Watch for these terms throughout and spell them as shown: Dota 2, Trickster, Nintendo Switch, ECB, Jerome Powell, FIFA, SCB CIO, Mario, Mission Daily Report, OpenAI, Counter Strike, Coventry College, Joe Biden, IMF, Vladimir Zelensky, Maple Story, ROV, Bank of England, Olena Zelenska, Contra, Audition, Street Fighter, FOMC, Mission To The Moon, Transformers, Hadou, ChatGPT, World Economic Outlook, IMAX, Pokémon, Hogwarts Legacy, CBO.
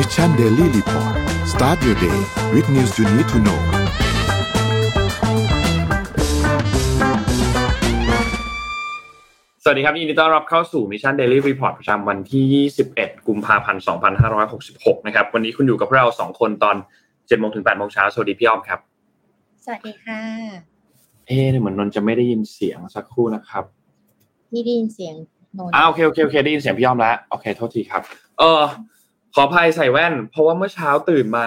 Mission Daily Report Start your day with news you need to know สวัสดีครับยินดีต้อนรับเข้าสู่ Mission Daily Report ประจำวันที่21กุมภาพันธ์2566นะครับวันนี้คุณอยู่กับพวกเรา2คนตอน 7:00 นถึง 8:00 นเช้าสวัสดีพี่อ้อมครับสวัสดีค่ะเหมือนนนจะไม่ได้ยินเสียงสักครู่นะครับนี่ได้ยินเสียงนนโอเคได้ยินเสียงพี่อ้อมแล้วโอเคโทษทีครับขออภัยใส่แว่นเพราะว่าเมื่อเช้าตื่นม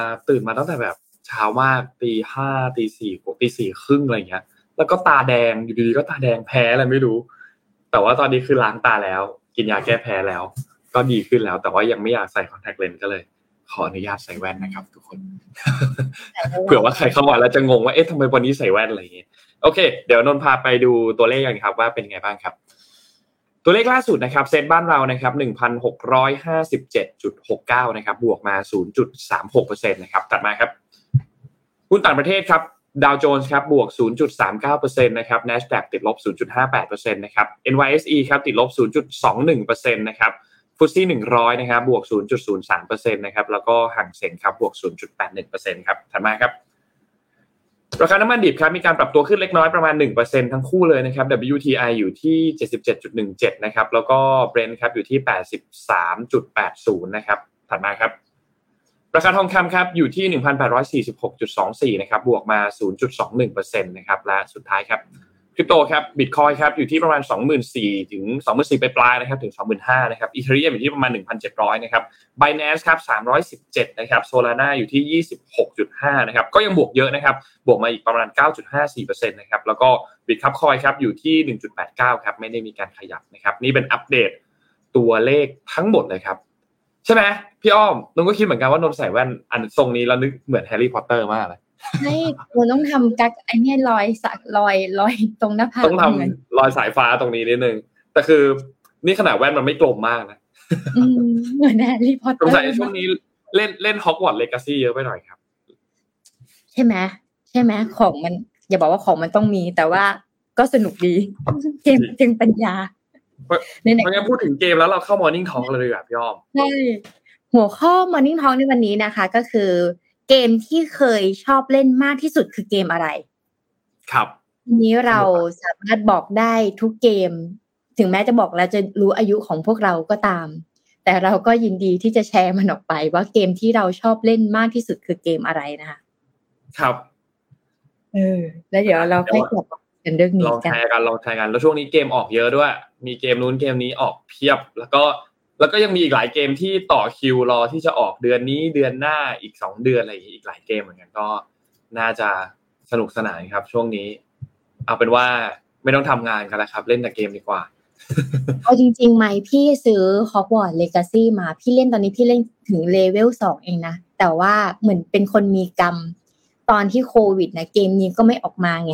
าตั้งแต่แบบเช้ามากตี5ตี4กว่าตี4ครึ่งอะไรอย่างเงี้ยแล้วก็ตาแดงอยู่ดีๆก็ตาแดงแพ้อะไรไม่รู้แต่ว่าตอนนี้คือล้างตาแล้วกินยาแก้แพ้แล้วก็ดีขึ้นแล้วแต่ว่ายังไม่อยากใส่คอนแทคเลนส์ก็เลยขออนุญาตใส่แว่นนะครับทุกคนเผื่อว่าใครเข้ามาแล้วจะงงว่าเอ๊ะทำไมวันนี้ใส่แว่นอะไรอย่างเงี้ยโอเคเดี๋ยวนนพาไปดูตัวเลขกันครับว่าเป็นไงบ้างครับตัวเลขล่าสุดนะครับเซ็ตบ้านเรานะครับ 1,657.69 นะครับบวกมา 0.36% นะครับตัดมาครับหุ้นต่างประเทศครับดาวโจนส์ครับบวก 0.39% นะครับ Nasdaq ติดลบ 0.58% นะครับ NYSE ครับติดลบ 0.21% นะครับฟุตซี่100นะครับบวก 0.03% นะครับแล้วก็หั่งเซ็งครับบวก 0.81% ครับถัดมาครับราคาน้ำมันดิบครับมีการปรับตัวขึ้นเล็กน้อยประมาณ 1% ทั้งคู่เลยนะครับ WTI อยู่ที่ 77.17 นะครับแล้วก็ Brent ครับอยู่ที่ 83.80 นะครับถัดมาครับราคาทองคำครับอยู่ที่ 1,846.24 นะครับบวกมา 0.21% นะครับและสุดท้ายครับคริปโตครับ Bitcoin ครับอยู่ที่ประมาณ 24,000 ถึง 24,000 ปลายๆนะครับถึง 25,000 นะครับ Ethereum อยู่ที่ประมาณ 1,700 นะครับ Binance ครับ317นะครับ Solana อยู่ที่ 26.5 นะครับก็ยังบวกเยอะนะครับบวกมาอีกประมาณ 9.54% นะครับแล้วก็ Bitcoin ครับอยู่ที่ 1.89 ครับไม่ได้มีการขยับนะครับนี่เป็นอัปเดตตัวเลขทั้งหมดเลยครับใช่ไหมพี่อ้อมนนก็คิดเหมือนกันว่านนใส่แว่นอันทรงนี้แล้วนึกเหมือนแฮร์รี่พอตเตอร์มากเลยให้เราต้องทำกั๊กไอ้เนี่ยรอยตรงหน้าผากต้องทำรอยสายฟ้าตรงนี้นิดนึงแต่คือนี่ขนาดแว่นมันไม่กลมมากนะเหมือนแฮร์รี่พอตเตอร์สงสัยช่วงนี้เล่น Hogwarts Legacy เยอะไปหน่อยครับใช่ไหมของมันอย่าบอกว่าของมันต้องมีแต่ว่าก็สนุกดีเกมปัญญาเพราะงั้นพูดถึงเกมแล้วเราเข้า Morning Talk เลยแบบย่อมใช่หัวข้อ Morning Talk ในวันนี้นะคะก็คือเกมที่เคยชอบเล่นมากที่สุดคือเกมอะไรครับนี้เราสามารถบอกได้ทุกเกมถึงแม้จะบอกแล้วจะรู้อายุของพวกเราก็ตามแต่เราก็ยินดีที่จะแชร์มันออกไปว่าเกมที่เราชอบเล่นมากที่สุดคือเกมอะไรนะคะครับแล้วเดี๋ยวเราค่อยกลับมากันเรื่องนี้กันลองแชร์กันแล้วช่วงนี้เกมออกเยอะด้วยมีเกมนู้นเกมนี้ออกเพียบแล้วก็ยังมีอีกหลายเกมที่ต่อคิวรอที่จะออกเดือนนี้เดือนหน้าอีก2เดือนอะไรอย่างงี้อีกหลายเกมเหมือนกันก็น่าจะสนุกสนานครับช่วงนี้เอาเป็นว่าไม่ต้องทำงานกันแล้วครับเล่นแต่เกมดีกว่าเอาจริงๆไหมพี่ซื้อ Hogwarts Legacy มาพี่เล่นตอนนี้พี่เล่นถึงเลเวล2เองนะแต่ว่าเหมือนเป็นคนมีกรรมตอนที่โควิดนะเกมนี้ก็ไม่ออกมาไง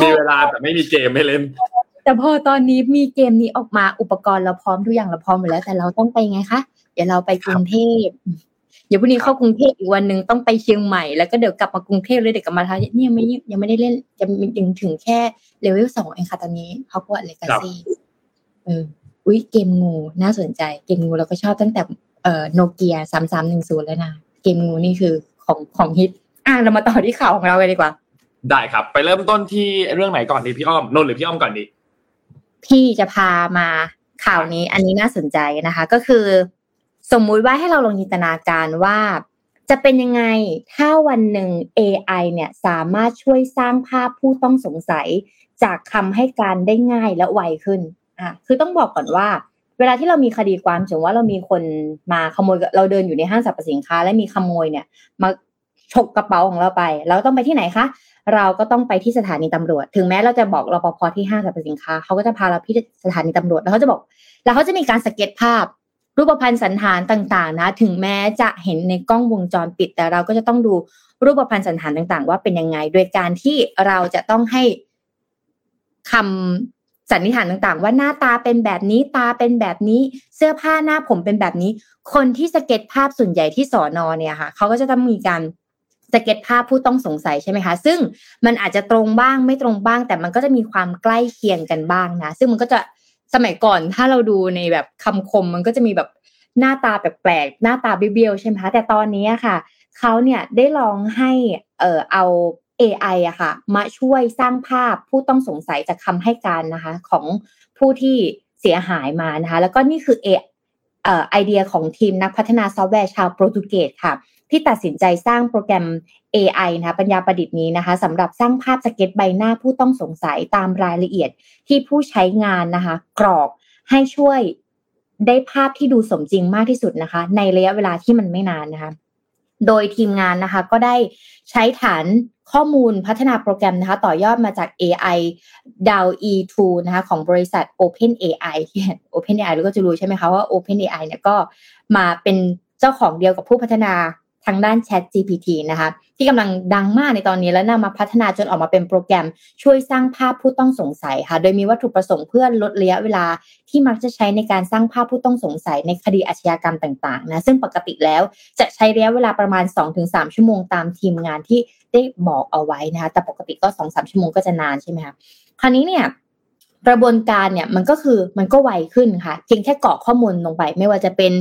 มีเวลาแต่ไม่มีเกมให้เล่นแต่พอตอนนี้มีเกมนี้ออกมาอุปกรณ์เราพร้อมทุกอย่างเราพร้อมหมดแล้วแต่เราต้องไปไงคะเดี๋ยวเราไปกรุงเทพเดี๋ยวพรุ่งนี้เข้ากรุงเทพอีกวันนึงต้องไปเชียงใหม่แล้วก็เดี๋ยวกลับมากรุงเทพเลยเดี๋ยวกลับมาเนี่ยยังไม่ได้เล่นจะถึงแค่เลเวล2เองค่ะตอนนี้Hogwarts Legacy อุ๊ยเกมงูน่าสนใจเกมงูเราก็ชอบตั้งแต่โนเกีย3310แล้วนะเกมงูนี่คือของฮิตเรามาต่อที่ข่าวของเรากันดีกว่าได้ครับไปเริ่มต้นที่เรื่องไหนก่อนดีพี่อ้อมนนหรือพี่อ้อมก่อนดีพี่จะพามาข่าวนี้อันนี้น่าสนใจนะคะก็คือสมมุติว่าให้เราลองจินตนาการว่าจะเป็นยังไงถ้าวันหนึ่ง AI เนี่ยสามารถช่วยสร้างภาพผู้ต้องสงสัยจากคำให้การได้ง่ายและไวขึ้นคือต้องบอกก่อนว่าเวลาที่เรามีคดีความสมมติว่าเรามีคนมาขโมยเราเดินอยู่ในห้างสรรพสินค้าและมีขโมยเนี่ยมาฉกกระเป๋าของเราไปเราต้องไปที่ไหนคะเราก็ต้องไปที่สถานีตำรวจถึงแม้เราจะบอกรปภที่ห้างสรรพสินค้าเขาก็จะพาเราไปที่สถานีตำรวจแล้วเขาจะบอกแล้วเขาจะมีการสเก็ตภาพรูปพรรณสันฐานต่างๆนะถึงแม้จะเห็นในกล้องวงจรปิดแต่เราก็จะต้องดูรูปพรรณสันฐานต่างๆว่าเป็นยังไงโดยการที่เราจะต้องให้คำสันนิษฐานต่างๆว่าหน้าตาเป็นแบบนี้ตาเป็นแบบนี้เสื้อผ้าหน้าผมเป็นแบบนี้คนที่สเก็ตภาพส่วนใหญ่ที่สน.เนี่ยค่ะเขาก็จะต้องมีการสเก็ตภาพผู้ต้องสงสัยใช่ไหมคะซึ่งมันอาจจะตรงบ้างไม่ตรงบ้างแต่มันก็จะมีความใกล้เคียงกันบ้างนะซึ่งมันก็จะสมัยก่อนถ้าเราดูในแบบคำคมมันก็จะมีแบบ หน้าตาแปลกๆหน้าตาเบี้ยวๆใช่ไหมคะแต่ตอนนี้ค่ะเขาเนี่ยได้ลองให้เอา AI อะค่ะมาช่วยสร้างภาพผู้ต้องสงสัยจากคำให้การนะคะของผู้ที่เสียหายมานะคะแล้วก็นี่คือไอเดียของทีมนักพัฒนาซอฟต์แวร์ชาวโปรตุเกสค่ะที่ตัดสินใจสร้างโปรแกรม AI นะคะปัญญาประดิษฐ์นี้นะคะสำหรับสร้างภาพสเก็ตใบหน้าผู้ต้องสงสัยตามรายละเอียดที่ผู้ใช้งานนะคะกรอกให้ช่วยได้ภาพที่ดูสมจริงมากที่สุดนะคะในระยะเวลาที่มันไม่นานนะคะโดยทีมงานนะคะก็ได้ใช้ฐานข้อมูลพัฒนาโปรแกรมนะคะต่อยอดมาจาก AI DALL-E 2 นะคะของบริษัท OpenAI ที่ OpenAI เราก็จะรู้ใช่ไหมคะว่า OpenAI เนี่ยก็มาเป็นเจ้าของเดียวกับผู้พัฒนาทางด้าน ChatGPT นะคะที่กำลังดังมากในตอนนี้และนำมาพัฒนาจนออกมาเป็นโปรแกรมช่วยสร้างภาพผู้ต้องสงสัยค่ะโดยมีวัตถุประสงค์เพื่อลดระยะเวลาที่มักจะใช้ในการสร้างภาพผู้ต้องสงสัยในคดีอาชญากรรมต่างๆนะซึ่งปกติแล้วจะใช้ระยะเวลาประมาณ 2-3 ชั่วโมงตามทีมงานที่ได้บอกเอาไว้นะคะแต่ปกติก็ 2-3 ชั่วโมงก็จะนานใช่ไหมคะคราวนี้เนี่ยกระบวนการเนี่ยมันก็ไวขึ้นค่ะเพียงแค่กรอกข้อมูลลงไปไม่ว่าจะเป็น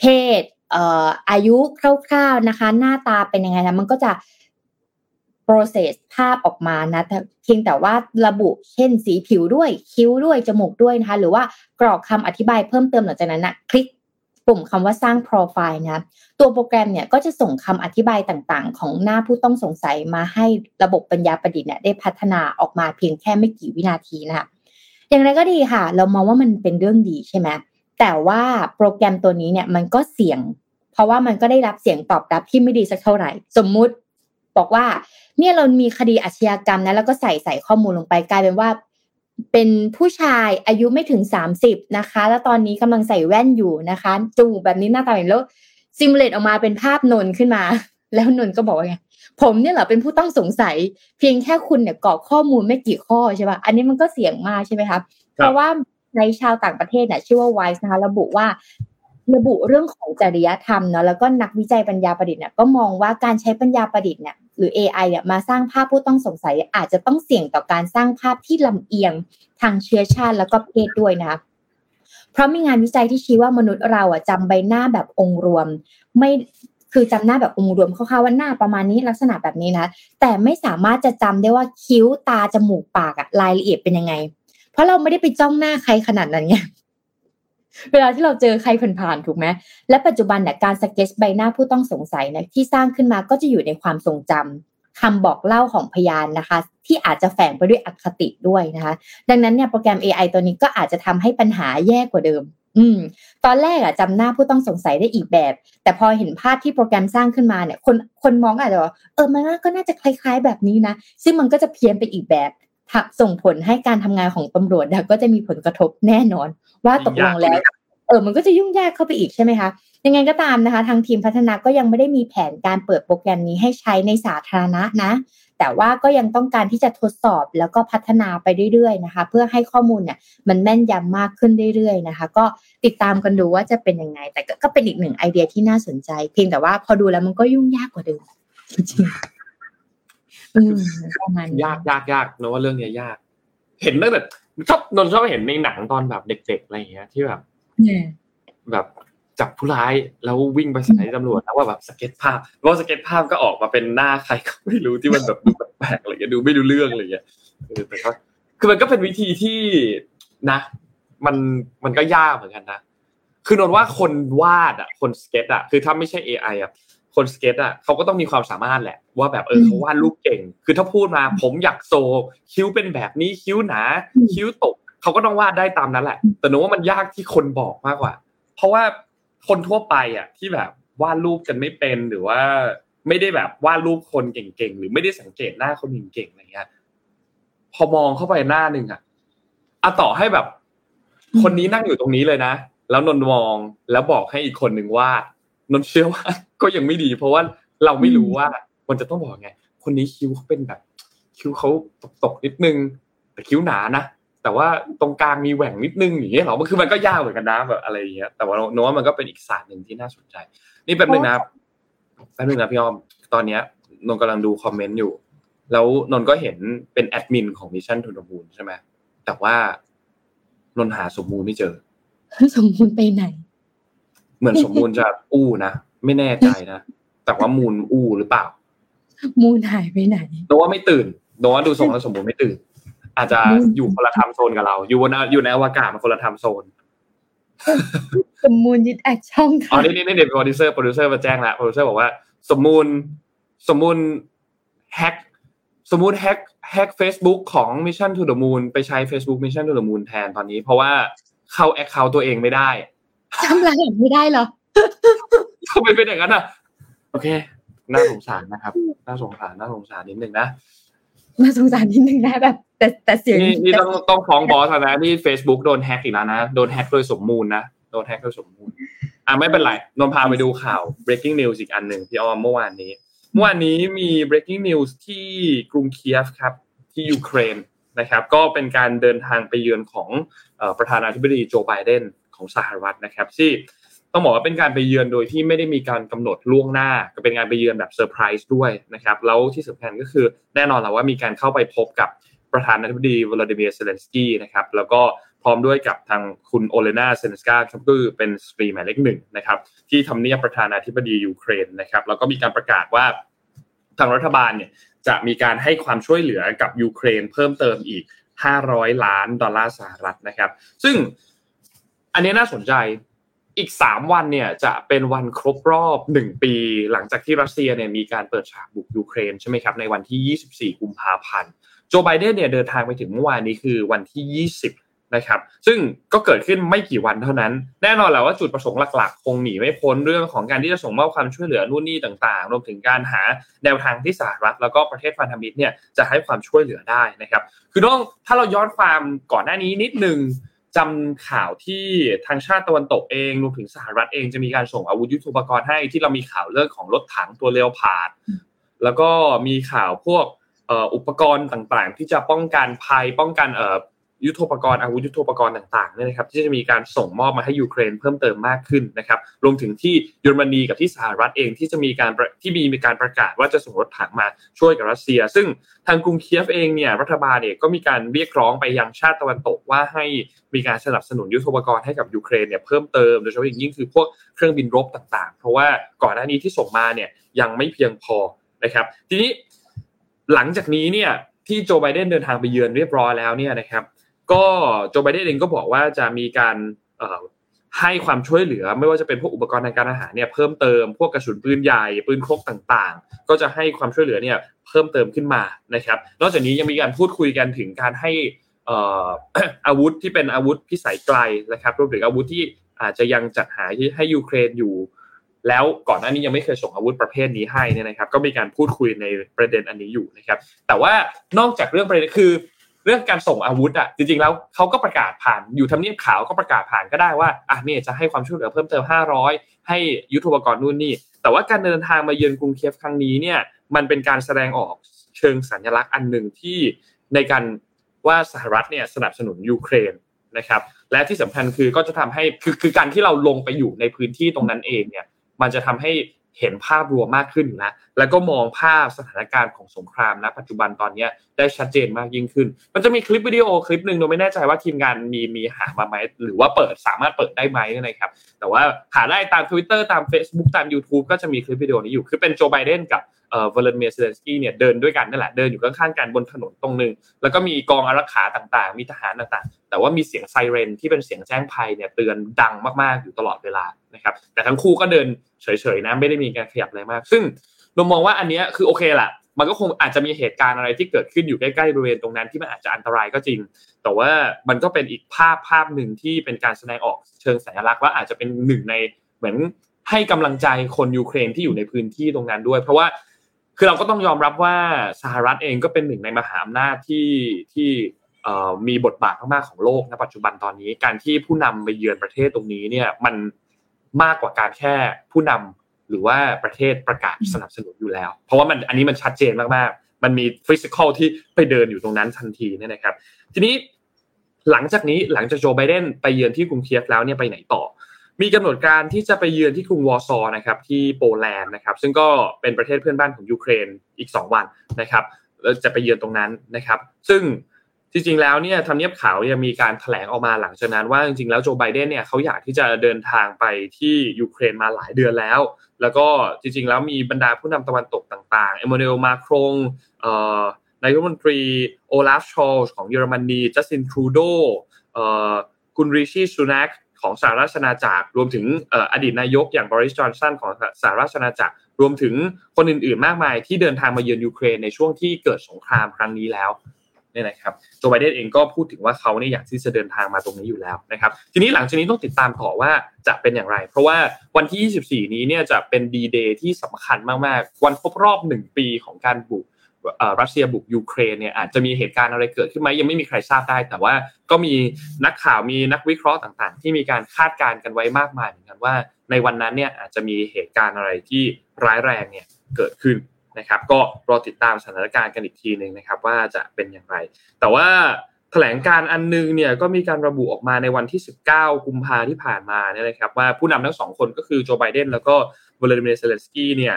เพศอายุคร่าวๆนะคะหน้าตาเป็นยังไงนะมันก็จะ process ภาพออกมานะเพียงแต่ว่าระบุเช่นสีผิวด้วยคิ้วด้วยจมูกด้วยนะคะหรือว่ากรอกคำอธิบายเพิ่มเติมหลังจากนั้นนะคลิกปุ่มคำว่าสร้างโปรไฟล์นะตัวโปรแกรมเนี่ยก็จะส่งคำอธิบายต่างๆของหน้าผู้ต้องสงสัยมาให้ระบบปัญญาประดิษฐ์เนี่ยได้พัฒนาออกมาเพียงแค่ไม่กี่วินาทีนะคะอย่างไรก็ดีค่ะเรามองว่ามันเป็นเรื่องดีใช่ไหมแต่ว่าโปรแกรมตัวนี้เนี่ยมันก็เสี่ยงเพราะว่ามันก็ได้รับเสียงตอบรับที่ไม่ดีสักเท่าไหร่สมมุติบอกว่าเนี่ยเรามีคดีอาชญากรรมนะแล้วก็ใส่ข้อมูลลงไปกลายเป็นว่าเป็นผู้ชายอายุไม่ถึง30นะคะแล้วตอนนี้กำลังใส่แว่นอยู่นะคะจูบแบบนี้หน้าตาแบบนี้แล้วซิมูเลตออกมาเป็นภาพนนท์ขึ้นมาแล้วนนท์ก็บอกว่าไงผมเนี่ยเหรอเป็นผู้ต้องสงสัยเพียงแค่คุณเนี่ยกรอกข้อมูลไม่กี่ข้อใช่ป่ะอันนี้มันก็เสี่ยงมากใช่มั้ยคะเพราะว่าในชาวต่างประเทศเนี่ยชื่อว่าไวส์นะคะระบุเรื่องของจริยธรรมเนาะแล้วก็นักวิจัยปัญญาประดิษฐ์เนี่ยก็มองว่าการใช้ปัญญาประดิษฐ์เนี่ยหรือ AI เนี่ยมาสร้างภาพผู้ต้องสงสัยอาจจะต้องเสี่ยงต่อการสร้างภาพที่ลำเอียงทางเชื้อชาติแล้วก็เพศด้วยนะคะเพราะมีงานวิจัยที่ชี้ว่ามนุษย์เราอ่ะจำใบหน้าแบบองค์รวมไม่คือจำหน้าแบบองค์รวมคร่าวๆว่าหน้าประมาณนี้ลักษณะแบบนี้นะแต่ไม่สามารถจะจำได้ว่าคิ้วตาจมูกปากอ่ะรายละเอียดเป็นยังไงเพราะเราไม่ได้ไปจ้องหน้าใครขนาดนั้นไงเวลาที่เราเจอใครผ่านๆถูกไหมและปัจจุบันเนี่ยการสเก็ตช์ใบหน้าผู้ต้องสงสัยเนี่ยที่สร้างขึ้นมาก็จะอยู่ในความทรงจำคำบอกเล่าของพยานนะคะที่อาจจะแฝงไปด้วยอคติด้วยนะคะดังนั้นเนี่ยโปรแกรม AI ตัวนี้ก็อาจจะทำให้ปัญหาแย่กว่าเดิมตอนแรกอะจำหน้าผู้ต้องสงสัยได้อีกแบบแต่พอเห็นภาพที่โปรแกรมสร้างขึ้นมาเนี่ยคนมองอาจจะว่ามันก็น่าจะคล้ายๆแบบนี้นะซึ่งมันก็จะเพี้ยนไปอีกแบบส่งผลให้การทำงานของตำรวจก็จะมีผลกระทบแน่นอนว่าตกลงแล้วมันก็จะยุ่งยากเข้าไปอีกใช่ไหมคะยังไงก็ตามนะคะทางทีมพัฒนาก็ยังไม่ได้มีแผนการเปิดโปรแกรมนี้ให้ใช้ในสาธารณะนะแต่ว่าก็ยังต้องการที่จะทดสอบแล้วก็พัฒนาไปเรื่อยๆนะคะเพื่อให้ข้อมูลเนี่ยมันแม่นยำมากขึ้นเรื่อยๆนะคะก็ติดตามกันดูว่าจะเป็นยังไงแต่ก็เป็นอีกหนึ่งไอเดียที่น่าสนใจเพียงแต่ว่าพอดูแล้วมันก็ยุ่งยากกว่าเดิมจริงยากนะว่าเรื่องเนี้ยยากเห็นตั้งแต่ชอบเห็นในหนังตอนแบบเด็กๆอะไรอย่างเงี้ยที่แบบแบบจับผู้ร้ายแล้ววิ่งไปใส่ตำรวจแล้วว่าแบบสเก็ตภาพเพราะสเก็ตภาพก็ออกมาเป็นหน้าใครก็ไม่รู้ที่มันแบบดูแปลกๆอะไรอย่างเงี้ยดูไม่รู้เรื่องอะไรอย่างเงี้ยแต่ก็คือมันก็เป็นวิธีที่นะมันก็ยากเหมือนกันนะคือนนว่าคนวาดอ่ะคนสเก็ตอ่ะคือถ้าไม่ใช่ AI อ่ะคนสเก็ตอ่ะเขาก็ต้องมีความสามารถแหละว่าแบบเขาวาดรูปเก่งคือถ้าพูดมาผมอยากโซคิ้วเป็นแบบนี้คิ้วหนาคิ้วตกเขาก็ต้องวาดได้ตามนั้นแหละแต่หนูว่ามันยากที่คนบอกมากกว่าเพราะว่าคนทั่วไปอ่ะที่แบบวาดรูปกันไม่เป็นหรือว่าไม่ได้แบบวาดรูปคนเก่งๆหรือไม่ได้สังเกตหน้าคนเก่งๆอะไรเงี้ยพอมองเข้าไปหน้านึงอ่ะอะต่อให้แบบคนนี้นั่งอยู่ตรงนี้เลยนะแล้วนนมองแล้วบอกให้อีกคนนึงวาดนนเชื่อว่าก็ยังไม่ดีเพราะว่าเราไม่รู้ว่ามันจะต้องบอกไงคนนี้คิ้วเขาเป็นแบบคิ้วเขาตกนิดนึงแต่คิ้วหนานะแต่ว่าตรงกลางมีแหว่งนิดนึงอย่างเงี้ยหรอมันคือมันก็ยากเหมือนกันนะแบบอะไรอย่างเงี้ยแต่ว่าโน้ตมันก็เป็นอีกศาสตร์นึงที่น่าสนใจนี่แป๊บนึงนะพี่ออมตอนเนี้ยนนกำลังดูคอมเมนต์อยู่แล้วนนก็เห็นเป็นแอดมินของ Mission To The Moon ใช่มั้ยแต่ว่านนหาสมมูลไม่เจอสมมูลไปไหน เหมือนสมมูลจะอู้นะไม่แน่ใจนะแต่ว่ามูลอู้หรือเปล่ามูลหายไปไหนโดว่าไม่ตื่นโดว่าดูทรงแล้วสมมูลไม่ตื่นอาจจะอยู่คนละไทม์โซนกับเราอยู่ในอวกาศมันคนละไทม์โซนสมมูลยึดแอคช่องค่ะอ๋อนี่เด็กโปรดิวเซอร์มาแจ้งแล้วโปรดิวเซอร์บอกว่าสมมูลแฮก Facebook ของ Mission To The Moon ไปใช้ Facebook Mission To The Moon แทนตอนนี้เพราะว่าเข้า account ตัวเองไม่ได้ทำอะไรไม่ได้เหรอทำไมเป็นอย่างนั้นอ่ะโอเคน่าสงสารนะครับน่าสงสารนิดนึงนะแบบแต่เสียงนี่ต้องฟ้องบอสนะนี่ Facebook โดนแฮกอีกแล้วนะโดนแฮกโดยสมมูลนะไม่เป็นไรนนพาไปดูข่าว breaking news อีกอันนึงพี่อ้อมเมื่อวานนี้มี breaking news ที่กรุงเคียฟครับที่ยูเครนนะครับก็เป็นการเดินทางไปเยือนของประธานาธิบดีโจไบเดนของสหรัฐนะครับที่ต้องบอกว่าเป็นการไปเยือนโดยที่ไม่ได้มีการกำหนดล่วงหน้าก็เป็นการไปเยือนแบบเซอร์ไพรส์ด้วยนะครับแล้วที่สำคัญก็คือแน่นอนแหละว่ามีการเข้าไปพบกับประธานาธิบดีวลาดิเมียร์เซเลนสกี้นะครับแล้วก็พร้อมด้วยกับทางคุณโอเลนาเซเลนสกาคือเป็นสตรีหมายเลข1นะครับที่ทำเนียบประธานาธิบดียูเครนนะครับแล้วก็มีการประกาศว่าทางรัฐบาลเนี่ยจะมีการให้ความช่วยเหลือกับยูเครนเพิ่มเติมอีก$500 ล้านนะครับซึ่งอันนี้น่าสนใจอีก3วันเนี่ยจะเป็นวันครบรอบ1ปีหลังจากที่รัสเซียเนี่ยมีการเปิดฉากบุกยูเครนใช่ไหมครับในวันที่24กุมภาพันธ์โจไบเดนเนี่ยเดินทางไปถึงเมื่อวานนี้คือวันที่20นะครับซึ่งก็เกิดขึ้นไม่กี่วันเท่านั้นแน่นอนแหละว่าจุดประสงค์หลักๆคงหนีไม่พ้นเรื่องของการที่จะส่งมอบความช่วยเหลือนู่นนี่ต่างๆรวมถึงการหาแนวทางที่สหรัฐแล้วก็ประเทศพันธมิตรเนี่ยจะให้ความช่วยเหลือได้นะครับคือต้องถ้าเราย้อนความก่อนหน้านี้นิดนึงจำข่าวที่ทางชาติตะวันตกเองรวมถึงสหรัฐเองจะมีการส่งอาวุธยุทโธปกรณ์ให้ที่เรามีข่าวเรื่องของรถถังตัวเลโอพาร์ดแล้วก็มีข่าวพวกอุปกรณ์ต่างๆที่จะป้องกันภัยป้องกันยุทโธปกรณ์อาวุธยุทโธปกรณ์ต่างๆเนี่ยนะครับที่จะมีการส่งมอบมาให้ยูเครนเพิ่มเติมมากขึ้นนะครับรวมถึงที่เยอรมนีกับที่สหรัฐเองที่จะมีการมีการประกาศว่าจะส่งรถถังมาช่วยกับรัสเซียซึ่งทางกรุงเคียฟเองเนี่ยรัฐบาลเนี่ยก็มีการเรียกร้องไปยังชาติตะวันตกว่าให้มีการสนับสนุนยุทโธปกรณ์ให้กับยูเครนเนี่ยเพิ่มเติมโดยเฉพาะอย่างยิ่งคือพวกเครื่องบินรบต่างๆเพราะว่าก่อนหน้านี้ที่ส่งมาเนี่ยยังไม่เพียงพอนะครับทีนี้หลังจากนี้เนี่ยที่โจไบเดนเดินทางไปเยือนเรียบร้อยแล้วเนี่ยนะครับก็โจไบเดนเองก็บอกว่าจะมีการให้ความช่วยเหลือไม่ว่าจะเป็นพวกอุปกรณ์ทางการอาหารเนี่ยเพิ่มเติมพวกกระสุนปืนใหญ่ปืนครกต่างๆก็จะให้ความช่วยเหลือเนี่ยเพิ่มเติมขึ้นมานะครับนอกจากนี้ยังมีการพูดคุยกันถึงการให้อาวุธที่เป็นอาวุธพิสัยไกลนะครับรวมถึงอาวุธที่อาจจะยังจัดหาให้ยูเครนอยู่แล้วก่อนหน้านี้ยังไม่เคยส่งอาวุธประเภทนี้ให้เนี่ยนะครับก็มีการพูดคุยในประเด็นอันนี้อยู่นะครับแต่ว่านอกจากเรื่องประเด็นคือเรื่องการส่งอาวุธอ่ะจริงๆแล้วเขาก็ประกาศผ่านอยู่ทำเนียบขาวก็ประกาศผ่านก็ได้ว่าอ่ะเนี่ยจะให้ความช่วยเหลือเพิ่มเติม500ให้ยุทโธปกรณ์นู่นนี่แต่ว่าการเดินทางมาเยือนกรุงเคียฟครั้งนี้เนี่ยมันเป็นการแสดงออกเชิงสัญลักษณ์อันนึงที่ในการว่าสหรัฐเนี่ยสนับสนุนยูเครนนะครับและที่สำคัญคือก็จะทำให้คือการที่เราลงไปอยู่ในพื้นที่ตรงนั้นเองเนี่ยมันจะทำให้เห็นภาพรวมมากขึ้นนะแล้วก็มองภาพสถานการณ์ของสงครามณปัจจุบันตอนนี้ได้ชัดเจนมากยิ่งขึ้นมันจะมีคลิปวิดีโอคลิปนึงเราไม่แน่ใจว่าทีมงานมีหามาไหมหรือว่าเปิดสามารถเปิดได้ไหมนะครับแต่ว่าหาได้ตาม Twitter ตาม Facebook ตาม YouTube ก็จะมีคลิปวิดีโอนี้อยู่คือเป็นโจไบเดนกับวลาดิเมียร์เซเลนสกี้เนี่ยเดินด้วยกันนั่นแหละเดินอยู่ข้างๆกันบนถนนตรงนึงแล้วก็มีกองอารักขาต่างๆมีทหารต่างๆแต่ว่ามีเสียงไซเรนที่เป็นเสียงแจ้งภัยเนี่ยเตือนดังมากๆอยู่ตลอดเวลานะครับแต่ทั้งคู่ก็เดินเฉยๆนะไม่ได้มีการขยับอะไรมากซึ่งเรามองว่าอันนี้คือโอเคแหละมันก็คงอาจจะมีเหตุการณ์อะไรที่เกิดขึ้นอยู่ใกล้ๆบริเวณตรงนั้นที่มันอาจจะอันตรายก็จริงแต่ว่ามันก็เป็นอีกภาพนึงที่เป็นการแสดงออกเชิงสัญลักษณ์ว่าอาจจะเป็นหนึ่งในเหมือนให้กำลังใจคนยูเครนที่อยู่ในพื้นที่ตรงนั้นด้วยเพราะว่าคือเราก็ต้องยอมรับว่าสหรัฐเองก็เป็นหนึ่งในมหาอำนาจที่มีบทบาทมากๆของโลกณปัจจุบันตอนนี้การที่ผู้นำไปเยือนประเทศตรงนี้เนี่ยมันมากกว่าการแค่ผู้นำหรือว่าประเทศประกาศสนับสนุนอยู่แล้วเพราะว่ามันอันนี้มันชัดเจนมากๆมันมีฟิสิคอลที่ไปเดินอยู่ตรงนั้นทันทีเนี่ยนะครับทีนี้หลังจากโจไบเดนไปเยือนที่กรุงเคียฟแล้วเนี่ยไปไหนต่อมีกำหนดการที่จะไปเยือนที่กรุงวอร์ซอนะครับที่โปแลนด์นะครับซึ่งก็เป็นประเทศเพื่อนบ้านของยูเครนอีก2วันนะครับจะไปเยือนตรงนั้นนะครับซึ่งจ จริงๆแล้วเนี่ยทำเนียบขาวเนี่ยมีการแถลงออกมาหลังจากนั้นว่าจริงๆแล้วโจไบเดนเนี่ยเขาอยากที่จะเดินทางไปที่ยูเครนมาหลายเดือนแล้วแล้วก็จริงๆแล้วมีบรรดาผู้นำตะวันตกต่างๆเอมมานูเอลมาครงนายกรัฐมนตรีโอลาฟชอลส์ของเยอรมนีจัสตินทรูโดคุณริชีซูนักของสหราชอาณาจักรรวมถึงอดีตนายกอย่างบอริสจอนสันของสหราชอาณาจักรรวมถึงคนอื่นๆมากมายที่เดินทางมาเยือนยูเครนในช่วงที่เกิดสงครามครั้งนี้แล้วเนี่ยนะครับโจไบเดนเองก็พูดถึงว่าเขาเนี่ยอยากที่จะเดินทางมาตรงนี้อยู่แล้วนะครับทีนี้หลังจากนี้ต้องติดตามต่อว่าจะเป็นอย่างไรเพราะว่าวันที่24นี้เนี่ยจะเป็น D-Day ที่สำคัญมากๆวันครบรอบ1ปีของการบุกรัสเซียบุกยูเครนเนี่ยอาจจะมีเหตุการณ์อะไรเกิดขึ้นไหมยังไม่มีใครทราบได้แต่ว่าก็มีนักข่าวมีนักวิเคราะห์ต่างๆที่มีการคาดการณ์กันไว้มากมายเหมือนกันว่าในวันนั้นเนี่ยอาจจะมีเหตุการณ์อะไรที่ร้ายแรงเนี่ยเกิดขึ้นนะครับก็รอติดตามสถานการณ์กันอีกทีนึงนะครับว่าจะเป็นอย่างไรแต่ว่าแถลงการอันนึงเนี่ยก็มีการระบุออกมาในวันที่19กุมภาพันธ์ที่ผ่านมาเนี่ยนะครับว่าผู้นำทั้ง2คนก็คือโจไบเดนแล้วก็วลาดิเมียร์เซเลนสกี้เนี่ย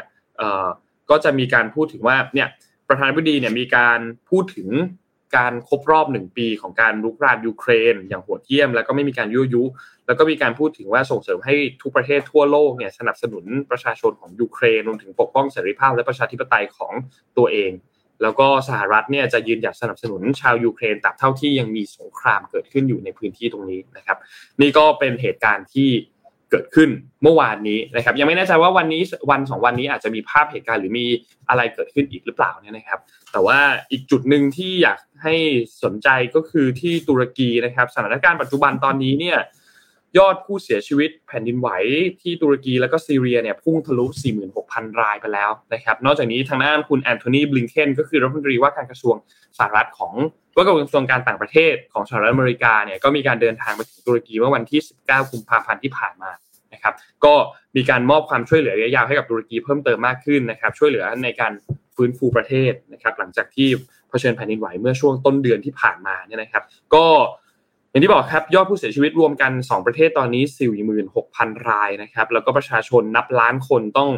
ก็จะมีการพูดถึงว่าเนี่ยประธานาธิบดีเนี่ยมีการพูดถึงการครบรอบ1ปีของการรุกรานยูเครนอย่างโหดเหี้ยมแล้วก็ไม่มีการยั่วยุแล้วก็มีการพูดถึงว่าส่งเสริมให้ทุกประเทศทั่วโลกเนี่ยสนับสนุนประชาชนของยูเครนรวมถึงปกป้องเสรีภาพและประชาธิปไตยของตัวเองแล้วก็สหรัฐเนี่ยจะยืนหยัดสนับสนุนชาวยูเครนตราบเท่าที่ยังมีสงครามเกิดขึ้นอยู่ในพื้นที่ตรงนี้นะครับนี่ก็เป็นเหตุการณ์ที่เกิดขึ้นเมื่อวานนี้นะครับยังไม่แน่ใจว่าวันนี้วัน2วันนี้อาจจะมีภาพเหตุการณ์หรือมีอะไรเกิดขึ้นอีกหรือเปล่าเนี่ยนะครับแต่ว่าอีกจุดนึงที่อยากให้สนใจก็คือที่ตุรกีนะครับสถานการณ์ปัจจุบันตอนนี้เนี่ยยอดผู้เสียชีวิตแผ่นดินไหวที่ตุรกีแล้วก็ซีเรียเนี่ยพุ่งทะลุ 46,000 รายไปแล้วนะครับนอกจากนี้ทางด้านคุณแอนโทนีบลิงเคนก็คือรัฐมนตรีว่าการกระทรวงสหรัฐของว่าการกระทรวงการต่างประเทศของสหรัฐอเมริกาเนี่ยก็มีการเดินทางไปถึงตุรกีเมื่อวันที่19กุมภาพันธ์ที่ผ่านมานะครับก็มีการมอบความช่วยเหลือระยะยาวให้กับตุรกีเพิ่มเติมมากขึ้นนะครับช่วยเหลือในการฟื้นฟูประเทศนะครับหลังจากที่เผชิญแผ่นดินไหวเมื่อช่วงต้นเดือนที่ผ่านมาเนี่ยนะครับก็อย่างที่บอกครับยอดผู้เสียชีวิตรวมกัน2ประเทศตอนนี้ 46,000 รายนะครับแล้วก็ประชาชนนับล้านคนต้อง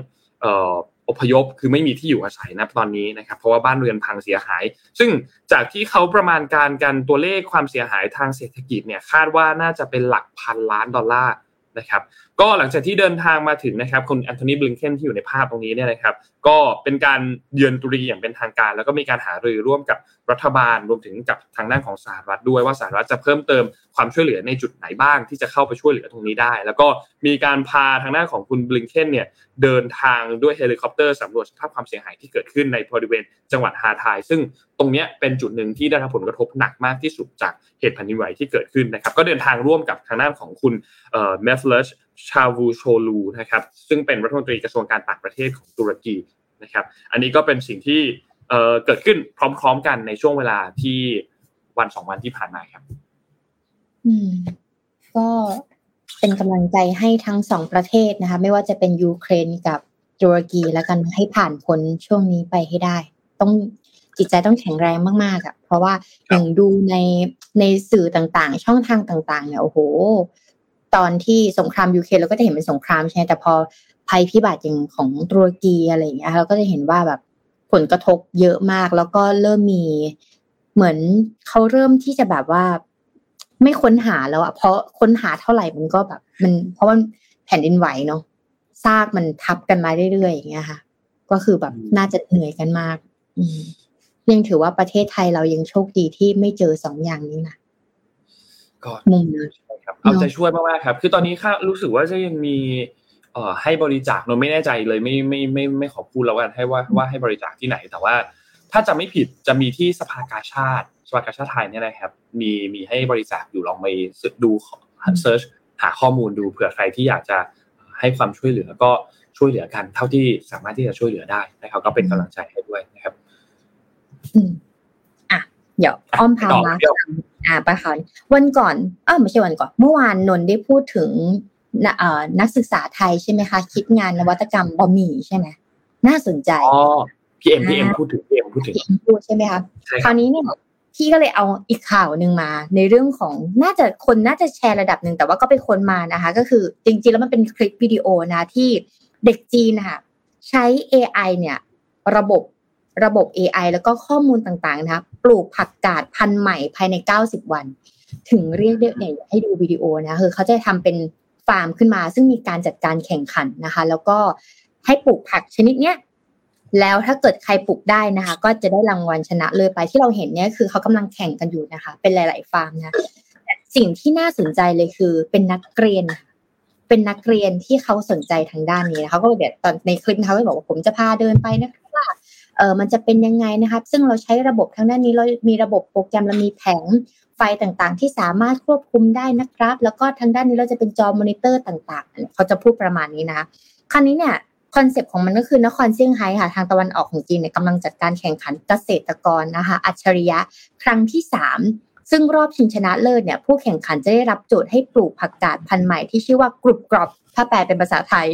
อพยพคือไม่มีที่อยู่อาศัยนะตอนนี้นะครับเพราะว่าบ้านเรือนพังเสียหายซึ่งจากที่เขาประมาณการกันตัวเลขความเสียหายทางเศรษฐกิจเนี่ยคาดว่าน่าจะเป็นหลักพันล้านดอลลาร์นะครับก็หลังจากที่เดินทางมาถึงนะครับคุณแอนโทนีบลิงเคนที่อยู่ในภาพตรงนี้เนี่ยนะครับก็เป็นการเยือนตุรกีอย่างเป็นทางการแล้วก็มีการหารือร่วมกับรัฐบาลรวมถึงกับทางด้านของสหรัฐด้วยว่าสหรัฐจะเพิ่มเติมความช่วยเหลือในจุดไหนบ้างที่จะเข้าไปช่วยเหลือตรงนี้ได้แล้วก็มีการพาทางด้านของคุณบลิงเคนเนี่ยเดินทางด้วยเฮลิคอปเตอร์สำรวจสภาพความเสียหายที่เกิดขึ้นในบริเวณจังหวัดฮาไทซึ่งตรงนี้เป็นจุดนึงที่ได้รับผลกระทบหนักมากที่สุดจากเหตุแผ่นดินไหวที่เกิดขึ้นนะครับก็เดินทางร่วมกับทางด้านของคุณเมฟเลชชาวูโชลูนะครับซึ่งเป็นรัฐมนตรีกระทรวงการต่างประเทศของตุรกีนะครับอันนี้ก็เป็นสิ่งที่เกิดขึ้นพร้อมๆกันในช่วงเวลาที่วัน2วันที่ผ่านมาครับก็เป็นกำลังใจให้ทั้ง2ประเทศนะคะไม่ว่าจะเป็นยูเครนกับตุรกีแล้วกันให้ผ่านพ้นช่วงนี้ไปให้ได้ต้องจิตใจต้องแข็งแรงมากๆอ่ะเพราะว่าอย่างดูในสื่อต่างๆช่องทางต่างๆเนี่ยโอ้โหตอนที่สงครามยูเครนเราก็จะเห็นเป็นสงครามใช่ไหมแต่พอภัยพิบัติอย่างของตุรกีอะไรอย่างเงี้ยเราก็จะเห็นว่าแบบผลกระทบเยอะมากแล้วก็เริ่มมีเหมือนเขาเริ่มที่จะแบบว่าไม่ค้นหาแล้วอ่ะเพราะค้นหาเท่าไหร่มันก็แบบมันเพราะว่าแผ่นดินไหวเนาะซากมันทับกันมาเรื่อยๆอย่างเงี้ยค่ะก็คือแบบน่าจะเหนื่อยกันมากยังถือว่าประเทศไทยเรายังโชคดีที่ไม่เจอ2 อย่างนี้นะก็มุ่งเน้นเอาใจช่วยมากๆครับคือตอนนี้ค่ะรู้สึกว่าจะยังมีให้บริจาคเราไม่แน่ใจเลยไม่ขอพูดแล้วกันให้ว่าให้บริจาคที่ไหนแต่ว่าถ้าจะไม่ผิดจะมีที่สภากาชาดไทยเนี่ยนะครับมีให้บริจาคอยู่ลองไปดูเสิร์ชหาข้อมูลดูเผื่อใครที่อยากจะให้ความช่วยเหลือก็ช่วยเหลือกันเท่าที่สามารถที่จะช่วยเหลือได้นะครับก็เป็นกำลังใจให้ด้วยนะครับเดี๋ยวอ้อมพามาไปข่าววันก่อนไม่ใช่วันก่อนเมื่อวานนนท์ได้พูดถึงนักศึกษาไทยใช่ไหมคะคิดงานนวัตกรรมบะหมี่ใช่ไหมน่าสนใจพี่เอ็มพูดถึงพูดใช่ไหมคะคราวนี้เนี่ยพี่ก็เลยเอาอีกข่าวนึงมาในเรื่องของน่าจะแชร์ระดับนึงแต่ว่าก็ไปค้นมานะคะก็คือจริงๆแล้วมันเป็นคลิปวิดีโอนะที่เด็กจีนนะคะใช้ AI เนี่ยระบบ ระบบ AI แล้วก็ข้อมูลต่างๆนะคะปลูกผักกาดพันธุ์ใหม่ภายใน90วันถึงเรียกได้เนี่ยให้ดูวิดีโอนะคือเขาจะทำเป็นฟาร์มขึ้นมาซึ่งมีการจัดการแข่งขันนะคะแล้วก็ให้ปลูกผักชนิดเนี้ยแล้วถ้าเกิดใครปลูกได้นะคะก็จะได้รางวัลชนะเลยไปที่เราเห็นเนี่ยคือเขากำลังแข่งกันอยู่นะคะเป็นหลายๆฟาร์มนะสิ่งที่น่าสนใจเลยคือเป็นนักเรียนที่เขาสนใจทางด้านนี้นะเขาก็แบบตอนในคลิปเขาก็บอกว่าผมจะพาเดินไปนะคะว่ามันจะเป็นยังไงนะคะซึ่งเราใช้ระบบทางด้านนี้เรามีระบบโปรแกรมเรามีแผงไฟต่างๆที่สามารถควบคุมได้นะครับแล้วก็ทางด้านนี้เราจะเป็นจอมอนิเตอร์ต่างๆเขาจะพูดประมาณนี้นะคะคราวนี้เนี่ยคอนเซปต์ของมันก็คือนครเซี่ยงไฮ้ค่ะทางตะวันออกของจีนเนี่ยกำลังจัดการแข่งขันเกษตรกรนะคะอัจฉริยะครั้งที่3ซึ่งรอบชิงชนะเลิศเนี่ยผู้แข่งขันจะได้รับโจทย์ให้ปลูกผักกาดพันธุ์ใหม่ที่ชื่อว่ากรุบกรอบถ้าแปลเป็นภาษาไทย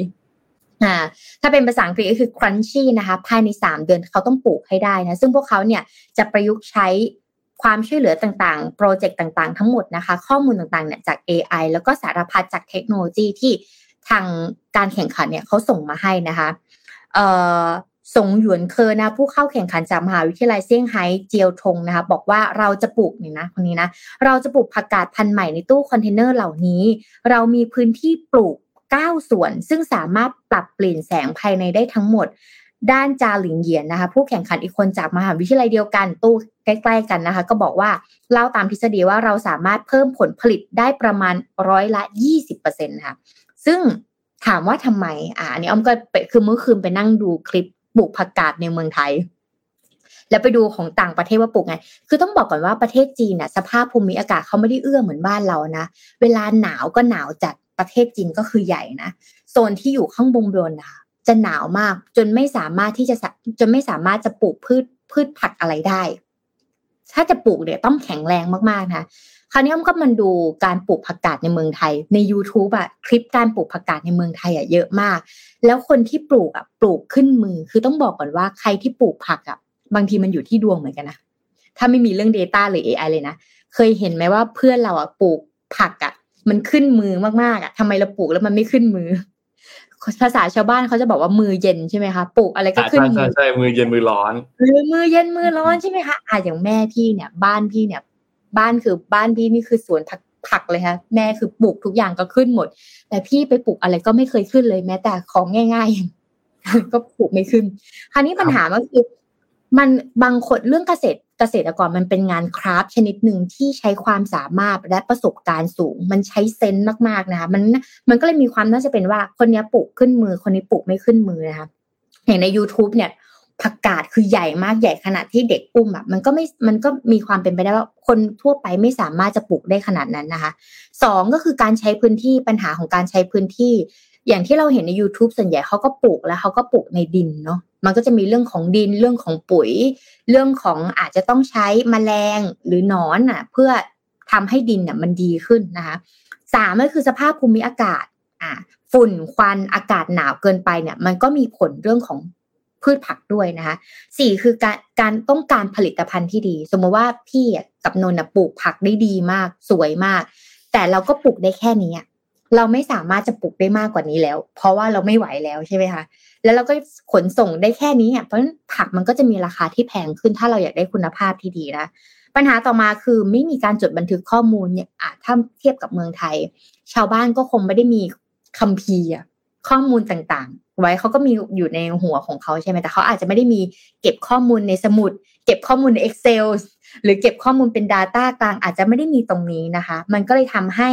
ถ้าเป็นภาษาอังกฤษก็คือ crunchy นะคะภายใน3เดือนเขาต้องปลูกให้ได้นะซึ่งพวกเขาเนี่ยจะประยุกต์ใช้ความช่วยเหลือต่างๆโปรเจกต์ต่างๆทั้งหมดนะคะข้อมูลต่างๆเนี่ยจาก AI แล้วก็สารพัดจากเทคโนโลยีที่ทางการแข่งขันเนี่ยเขาส่งมาให้นะคะสงหยวนเคอนะผู้เข้าแข่งขันจากมหาวิทยาลัยเซี่ยงไฮ้เจียวทงนะคะบอกว่าเราจะปลูกเนี่ยนะคนนี้นะเราจะปลูกผักกาดพันธุ์ใหม่ในตู้คอนเทนเนอร์เหล่านี้เรามีพื้นที่ปลูก9ส่วนซึ่งสามารถปรับเปลี่ยนแสงภายในได้ทั้งหมดด้านจาหลิงเหยียนนะคะผู้แข่งขันอีกคนจากมหาวิทยาลัยเดียวกันตู้ใกล้ๆกันนะคะก็บอกว่าเล่าตามทฤษฎีว่าเราสามารถเพิ่มผลผลิตได้ประมาณ20% ค่ะซึ่งถามว่าทำไมอันนี้อ้อมก็คือเมื่อคืนไปนั่งดูคลิปปลูกผักกาดในเมืองไทยแล้วไปดูของต่างประเทศว่าปลูกไงคือต้องบอกก่อนว่าประเทศจีนน่ะสภาพภูมิอากาศเขาไม่ได้เอื้อเหมือนบ้านเรานะเวลาหนาวก็หนาวจัดประเทศจีนก็คือใหญ่นะโซนที่อยู่ข้างบนนะคะจะหนาวมากจนไม่สามารถจะปลูกพืชผักอะไรได้ถ้าจะปลูกเนี่ยต้องแข็งแรงมากๆนะคราวนี้อ้อมก็มันดูการปลูกผักกาดในเมืองไทยใน YouTube อ่ะคลิปการปลูกผักกาดในเมืองไทยอ่ะเยอะมากแล้วคนที่ปลูกอ่ะปลูกขึ้นมือคือต้องบอกก่อนว่าใครที่ปลูกผักอ่ะบางทีมันอยู่ที่ดวงเหมือนกันนะถ้าไม่มีเรื่อง data หรือ AI เลยนะเคยเห็นไหมว่าเพื่อนเราอ่ะปลูกผักอ่ะมันขึ้นมือมากๆอ่ะทำไมเราปลูกแล้วมันไม่ขึ้นมือภาษาชาวบ้านเขาจะบอกว่ามือเย็นใช่ไหมคะปลูกอะไรก็ขึ้นมือใช่มือเย็นมือร้อนหรือมือเย็นมือร้อนใช่ไหมคะอย่างแม่พี่เนี่ยบ้านพี่นี่คือสวนผักเลยค่ะแม่คือปลูกทุกอย่างก็ขึ้นหมดแต่พี่ไปปลูกอะไรก็ไม่เคยขึ้นเลยแม้แต่ของง่ายๆก็ปลูกไม่ขึ้นคราวนี้ปัญหาก็คือมันบางคนเรื่องเกษตรกรมันเป็นงานคราฟชนิดนึงที่ใช้ความสามารถและประสบการณ์สูงมันใช้เซนส์มากๆนะคะมันก็เลยมีความน่าจะเป็นว่าคนนี้ปลูกขึ้นมือคนนี้ปลูกไม่ขึ้นมือนะคะอย่างใน YouTube เนี่ยผักกาดคือใหญ่มากใหญ่ขนาดที่เด็กอุ้มอ่ะมันก็มีความเป็นไปได้ว่าคนทั่วไปไม่สามารถจะปลูกได้ขนาดนั้นนะคะ2ก็คือการใช้พื้นที่ปัญหาของการใช้พื้นที่อย่างที่เราเห็นใน YouTube ส่วนใหญ่เขาก็ปลูกแล้วเขาก็ปลูกในดินเนาะมันก็จะมีเรื่องของดินเรื่องของปุ๋ยเรื่องของอาจจะต้องใช้แมลงหรือหนอนน่ะเพื่อทำให้ดินน่ะมันดีขึ้นนะคะ3ก็คือสภาพภูมิอากาศฝุ่นควันอากาศหนาวเกินไปเนี่ยมันก็มีผลเรื่องของพืชผักด้วยนะคะ4คือการต้องการผลิตภัณฑ์ที่ดีสมมติว่าพี่กับนนท์ปลูกผักได้ดีมากสวยมากแต่เราก็ปลูกได้แค่นี้เราไม่สามารถจะปลูกได้มากกว่านี้แล้วเพราะว่าเราไม่ไหวแล้วใช่ไหมคะแล้วเราก็ขนส่งได้แค่นี้เพราะฉะนั้นผักมันก็จะมีราคาที่แพงขึ้นถ้าเราอยากได้คุณภาพที่ดีนะปัญหาต่อมาคือไม่มีการจดบันทึกข้อมูลเนี่ยถ้าเทียบกับเมืองไทยชาวบ้านก็คงไม่ได้มีคัมภีร์ข้อมูลต่างๆไว้เขาก็มีอยู่ในหัวของเขาใช่ไหมแต่เขาอาจจะไม่ได้มีเก็บข้อมูลในสมุดเก็บข้อมูลใน Excel หรือเก็บข้อมูลเป็น Data กลางอาจจะไม่ได้มีตรงนี้นะคะมันก็เลยทำให้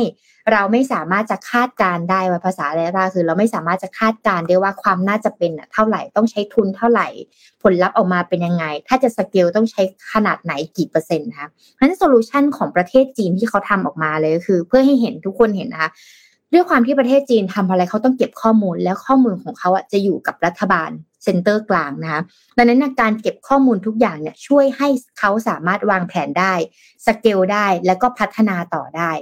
เราไม่สามารถจะคาดการได้ว่าภาษาอะไรก็คือเราไม่สามารถจะคาดการได้ว่าความน่าจะเป็นเท่าไหร่ต้องใช้ทุนเท่าไหร่ผลลัพธ์ออกมาเป็นยังไงถ้าจะสเกลต้องใช้ขนาดไหนกี่เปอร์เซ็นต์นะคะเพราะฉะนั้นโซลูชันของประเทศจีนที่เขาทำออกมาเลยก็คือเพื่อให้เห็นทุกคนเห็นนะคะด้วยความที่ประเทศจีนทำอะไรเขาต้องเก็บข้อมูลแล้วข้อมูลของเขาจะอยู่กับรัฐบาลเซ็นเตอร์กลางนะคะดังนั้นการเก็บข้อมูลทุกอย่างเนี่ยช่วยให้เขาสามารถวางแผนได้สเกลได้แล้วก็พัฒนาต่อได้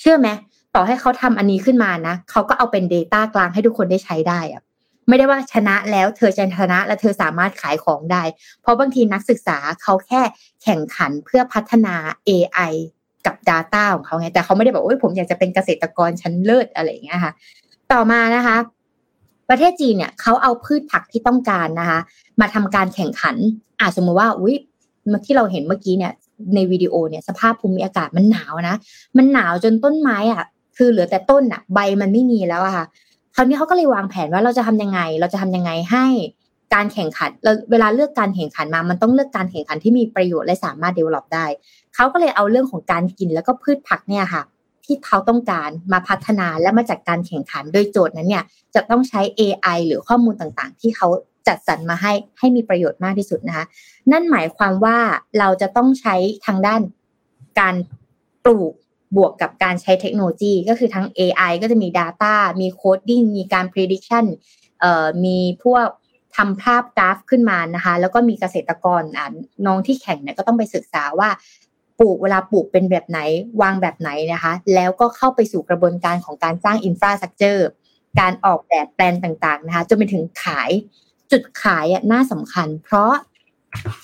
เชื่อไหมต่อให้เขาทำอันนี้ขึ้นมานะเขาก็เอาเป็น data กลางให้ทุกคนได้ใช้ได้อะไม่ได้ว่าชนะแล้วเธอจะชนะและเธอสามารถขายของได้เพราะบางทีนักศึกษาเขาแค่แข่งขันเพื่อพัฒนา AI กับ data ของเขาไงแต่เขาไม่ได้บอกว่าผมอยากจะเป็นเกษตรกรชั้นเลิศอะไรอย่างเงี้ยค่ะต่อมานะคะ ประเทศจีนเนี่ยเขาเอาพืชผักที่ต้องการนะคะมาทำการแข่งขันสมมติว่าอุ๊ยที่เราเห็นเมื่อกี้เนี่ยในวิดีโอเนี่ยสภาพภูมิอากาศมันหนาวนะมันหนาวจนต้นไม้คือเหลือแต่ต้นใบมันไม่มีแล้วค่ะคราวนี้เขาก็เลยวางแผนว่าเราจะทำยังไงให้การแข่งขันเวลาเลือกการแข่งขันมามันต้องเลือกการแข่งขันที่มีประโยชน์และสามารถ develop ได้เขาก็เลยเอาเรื่องของการกินแล้วก็พืชผักเนี่ยค่ะที่เขาต้องการมาพัฒนาและมาจัดการแข่งขันโดยโจทย์นั้นเนี่ยจะต้องใช้ AI หรือข้อมูลต่างๆที่เขาจัดสรรมาให้มีประโยชน์มากที่สุดนะคะนั่นหมายความว่าเราจะต้องใช้ทางด้านการปลูกบวกกับการใช้เทคโนโลยีก็คือทั้ง AI ก็จะมี data มี coding มีการ prediction มีพวกทำภาพกราฟขึ้นมานะคะแล้วก็มีเกษตรกรน้องที่แข่งเนี่ยก็ต้องไปศึกษาว่าปลูกเวลาปลูกเป็นแบบไหนวางแบบไหนนะคะแล้วก็เข้าไปสู่กระบวนการของการสร้าง infrastructure การออกแบบแปลนต่างๆนะคะจนไปถึงขายจุดขายน่าสำคัญเพราะ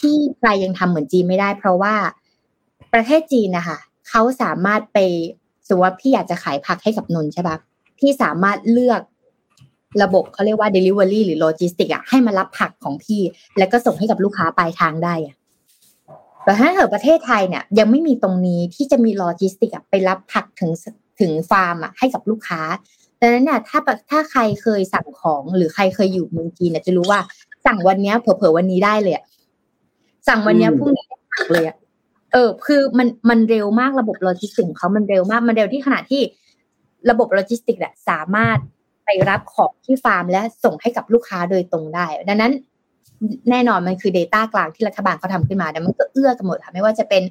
ที่ใครยังทำเหมือนจีนไม่ได้เพราะว่าประเทศจีนนะคะเขาสามารถไปสมมุติว่าพี่อยากจะขายผักให้กับนนท์ใช่ป่ะพี่สามารถเลือกระบบเขาเรียกว่า delivery หรือ logistics ให้มารับผักของพี่แล้วก็ส่งให้กับลูกค้าปลายทางได้แต่ถ้าเกิดประเทศไทยเนี่ยยังไม่มีตรงนี้ที่จะมี logistics ไปรับผักถึงฟาร์มให้กับลูกค้าดังนั้นเนี่ยถ้าใครเคยสั่งของหรือใครเคยอยู่เมืองจีนเนี่ยจะรู้ว่าสั่งวันนี้เผลอๆวันนี้ได้เลยสั่งวันนี้พรุ่งนี้ได้ผักเลยคือมันเร็วมากระบบโลจิสติกของเขามันเร็วมากมันเร็วที่ขนาดที่ระบบโลจิสติกเนี่ยสามารถไปรับของที่ฟาร์มและส่งให้กับลูกค้าโดยตรงได้ดังนั้นแน่นอนมันคือ data กลางที่รัฐบาลเขาทำขึ้นมาแต่มันก็เอื้อกันหมดค่ะไม่ว่าจะเป็น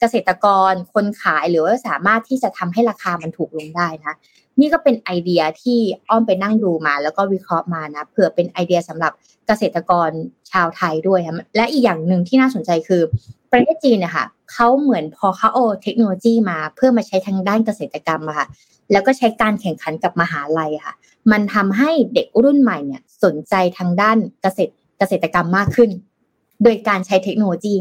เกษตรกรคนขายหรือว่าสามารถที่จะทำให้ราคามันถูกลงได้นะนี่ก็เป็นไอเดียที่อ้อมไปนั่งดูมาแล้วก็วิเคราะห์มานะเผื่อเป็นไอเดียสำหรับเกษตรกรชาวไทยด้วยและอีกอย่างนึงที่น่าสนใจคือประเทศจีนนะคะเขาเหมือนพอเขาเอาเทคโนโลยีมาเพื่อมาใช้ทางด้านเกษตรกรรมค่ะแล้วก็ใช้การแข่งขันกับมหาลัยค่ะมันทำให้เด็กรุ่นใหม่เนี่ยสนใจทางด้านเกษตรกรรมมากขึ้นโดยการใช้เทคโนโลยี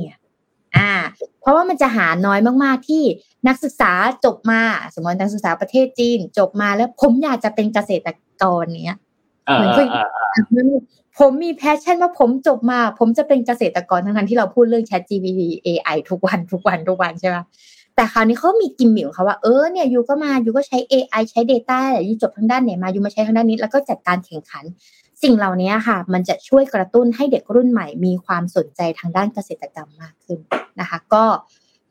เพราะว่ามันจะหาน้อยมากๆที่นักศึกษาจบมาสมมตินักศึกษาประเทศจีนจบมาแล้วผมอยากจะเป็นเกษตรกรเนี้ยเหมือนคือผมมีแพชชั่นว่าผมจบมาผมจะเป็นเกษตรกรทั้งๆที่เราพูดเรื่อง ChatGPT AI ทุกวันใช่ป่ะแต่คราวนี้เขามีกิมมิคของเขาว่าเนี่ยยูก็มายูก็ใช้ AI ใช้ data ยูจบทางด้านไหนมายูมาใช้ทางด้านนี้แล้วก็จัดการแข่งขันสิ่งเหล่านี้ค่ะมันจะช่วยกระตุ้นให้เด็กรุ่นใหม่มีความสนใจทางด้านเกษตรกรรมมากขึ้นนะคะ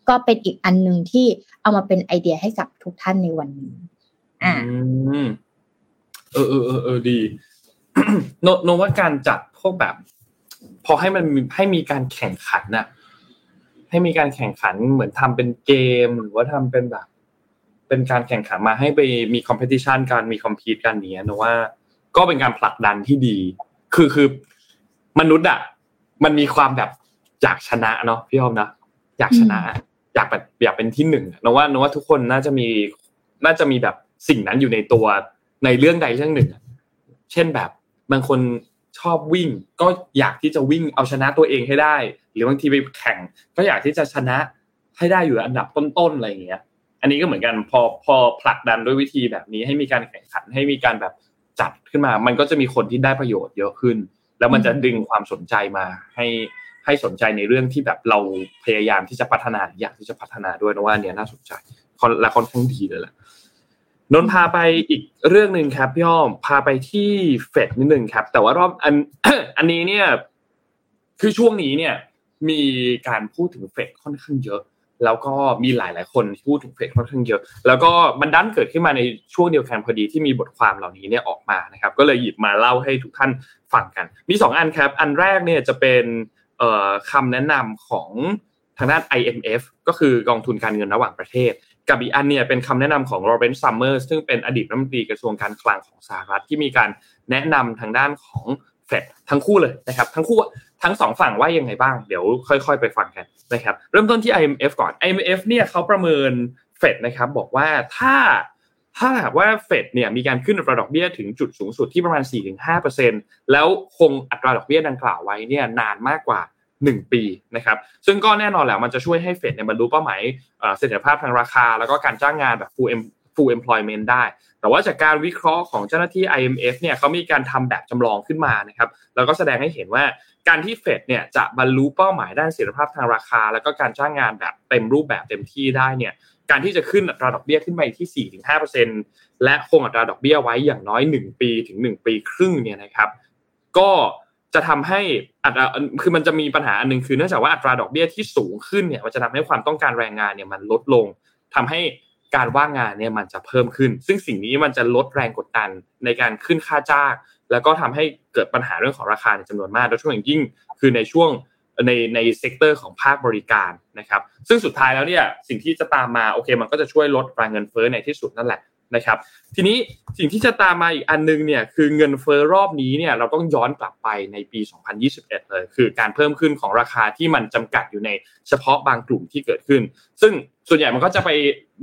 ก็เป็นอีกอันนึงที่เอามาเป็นไอเดียให้กับทุกท่านในวันนี้ดีโนว่าการจัดพวกแบบพอให้มันให้มีการแข่งขันน่ะให้มีการแข่งขันเหมือนทำเป็นเกมหรือว่าทำเป็นแบบเป็นการแข่งขันมาให้ไปมีคอมเพติชันการมีคอมพีทกันเนี้ยโนว่าก็เป็นการผลักดันที่ดีคือมนุษย์อ่ะมันมีความแบบอยากชนะเนาะพี่อ้อมนะอยากชนะอยากเป็นที่หนึ่งโนว่าทุกคนน่าจะมีแบบสิ่งนั้นอยู่ในตัวในเรื่องใดเรื่องหนึ่งเช่นแบบบางคนชอบวิ่งก็อยากที่จะวิ่งเอาชนะตัวเองให้ได้หรือบางทีไปแข่งก็อยากที่จะชนะให้ได้อยู่อันดับต้นๆอะไรอย่างเงี้ยอันนี้ก็เหมือนกันพอผลักดันด้วยวิธีแบบนี้ให้มีการแข่งขันให้มีการแบบจัดขึ้นมามันก็จะมีคนที่ได้ประโยชน์เยอะขึ้นแล้วมันจะดึงความสนใจมาให้สนใจในเรื่องที่แบบเราพยายามที่จะพัฒนาอยากที่จะพัฒนาด้วยนะว่าเนี่ยน่าสนใจและค่อนข้างดีเลยแหละนนท์พาไปอีกเรื่องนึงครับพี่อ้อมพาไปที่เฟดนิดนึงครับแต่ว่ารอบอันนี้เนี่ยคือช่วงนี้เนี่ยมีการพูดถึงเฟดค่อนข้างเยอะแล้วก็มีหลายๆคนพูดถึงเฟดค่อนข้างเยอะแล้วก็มันดันเกิดขึ้นมาในช่วงเดียวกันพอดีที่มีบทความเหล่านี้เนี่ยออกมานะครับก็เลยหยิบมาเล่าให้ทุกท่านฟังกันมี2อันครับอันแรกเนี่ยจะเป็นคำแนะนำของทางด้าน IMF ก็คือกองทุนการเงินระหว่างประเทศกับอีกอันเนี่ยเป็นคำแนะนำของ Lawrence Summers ซึ่งเป็นอดีตรัฐมนตรีกระทรวงการคลังของสหรัฐที่มีการแนะนำทางด้านของเฟดทั้งคู่เลยนะครับทั้งคู่ทั้งสองฝั่งว่ายังไงบ้างเดี๋ยวค่อยๆไปฟังกันนะครับเริ่มต้นที่ IMF ก่อน IMF เนี่ยเขาประเมินเฟดนะครับบอกว่าถ้าหากว่าเฟดเนี่ยมีการขึ้นอัตราดอกเบี้ยถึงจุดสูงสุดที่ประมาณ 4-5% แล้วคงอัตราดอกเบี้ยดังกล่าวไว้เนี่ยนานมากกว่า1ปีนะครับซึ่งก็แน่นอนแหละมันจะช่วยให้เฟดเนี่ยบรรลุเป้าหมายเสถียรภาพทางราคาแล้วก็การจ้างงานแบบ full employment ได้ แต่ว่าจากการวิเคราะห์ของเจ้าหน้าที่ IMF เนี่ยเขามีการทำแบบจำลองขึ้นมานะครับแล้วก็แสดงให้เห็นว่าการที่เฟดเนี่ยจะบรรลุเป้าหมายด้านเสถียรภาพทางราคาแล้วก็การจ้างงานแบบเต็มรูปแบบเต็มที่ได้เนี่ยการที่จะขึ้นอัตราดอกเบี้ยขึ้นไปที่ 4-5% และคงอัตราดอกเบี้ยไว้อย่างน้อย1ปีถึง1ปีครึ่งเนี่ยนะครับก็จะทำให้อัตราคือมันจะมีปัญหาอันนึงคือเนื่องจากว่าอัตราดอกเบี้ยที่สูงขึ้นเนี่ยมันจะทำให้ความต้องการแรงงานเนี่ยมันลดลงทำให้การว่างงานเนี่ยมันจะเพิ่มขึ้นซึ่งสิ่งนี้มันจะลดแรงกดดันในการขึ้นค่าจ้างแล้วก็ทำให้เกิดปัญหาเรื่องของราคาในจำนวนมากโดยเฉพาะอย่างยิ่งคือในช่วงในเซกเตอร์ของภาคบริการนะครับซึ่งสุดท้ายแล้วเนี่ยสิ่งที่จะตามมาโอเคมันก็จะช่วยลดเงินเฟ้อในที่สุดนั่นแหละนะครับทีนี้สิ่งที่จะตามมาอีกอันนึงเนี่ยคือเงินเฟ้อรอบนี้เนี่ยเราต้องย้อนกลับไปในปี2021เลยคือการเพิ่มขึ้นของราคาที่มันจำกัดอยู่ในเฉพาะบางกลุ่มที่เกิดขึ้นซึ่งส่วนใหญ่มันก็จะไป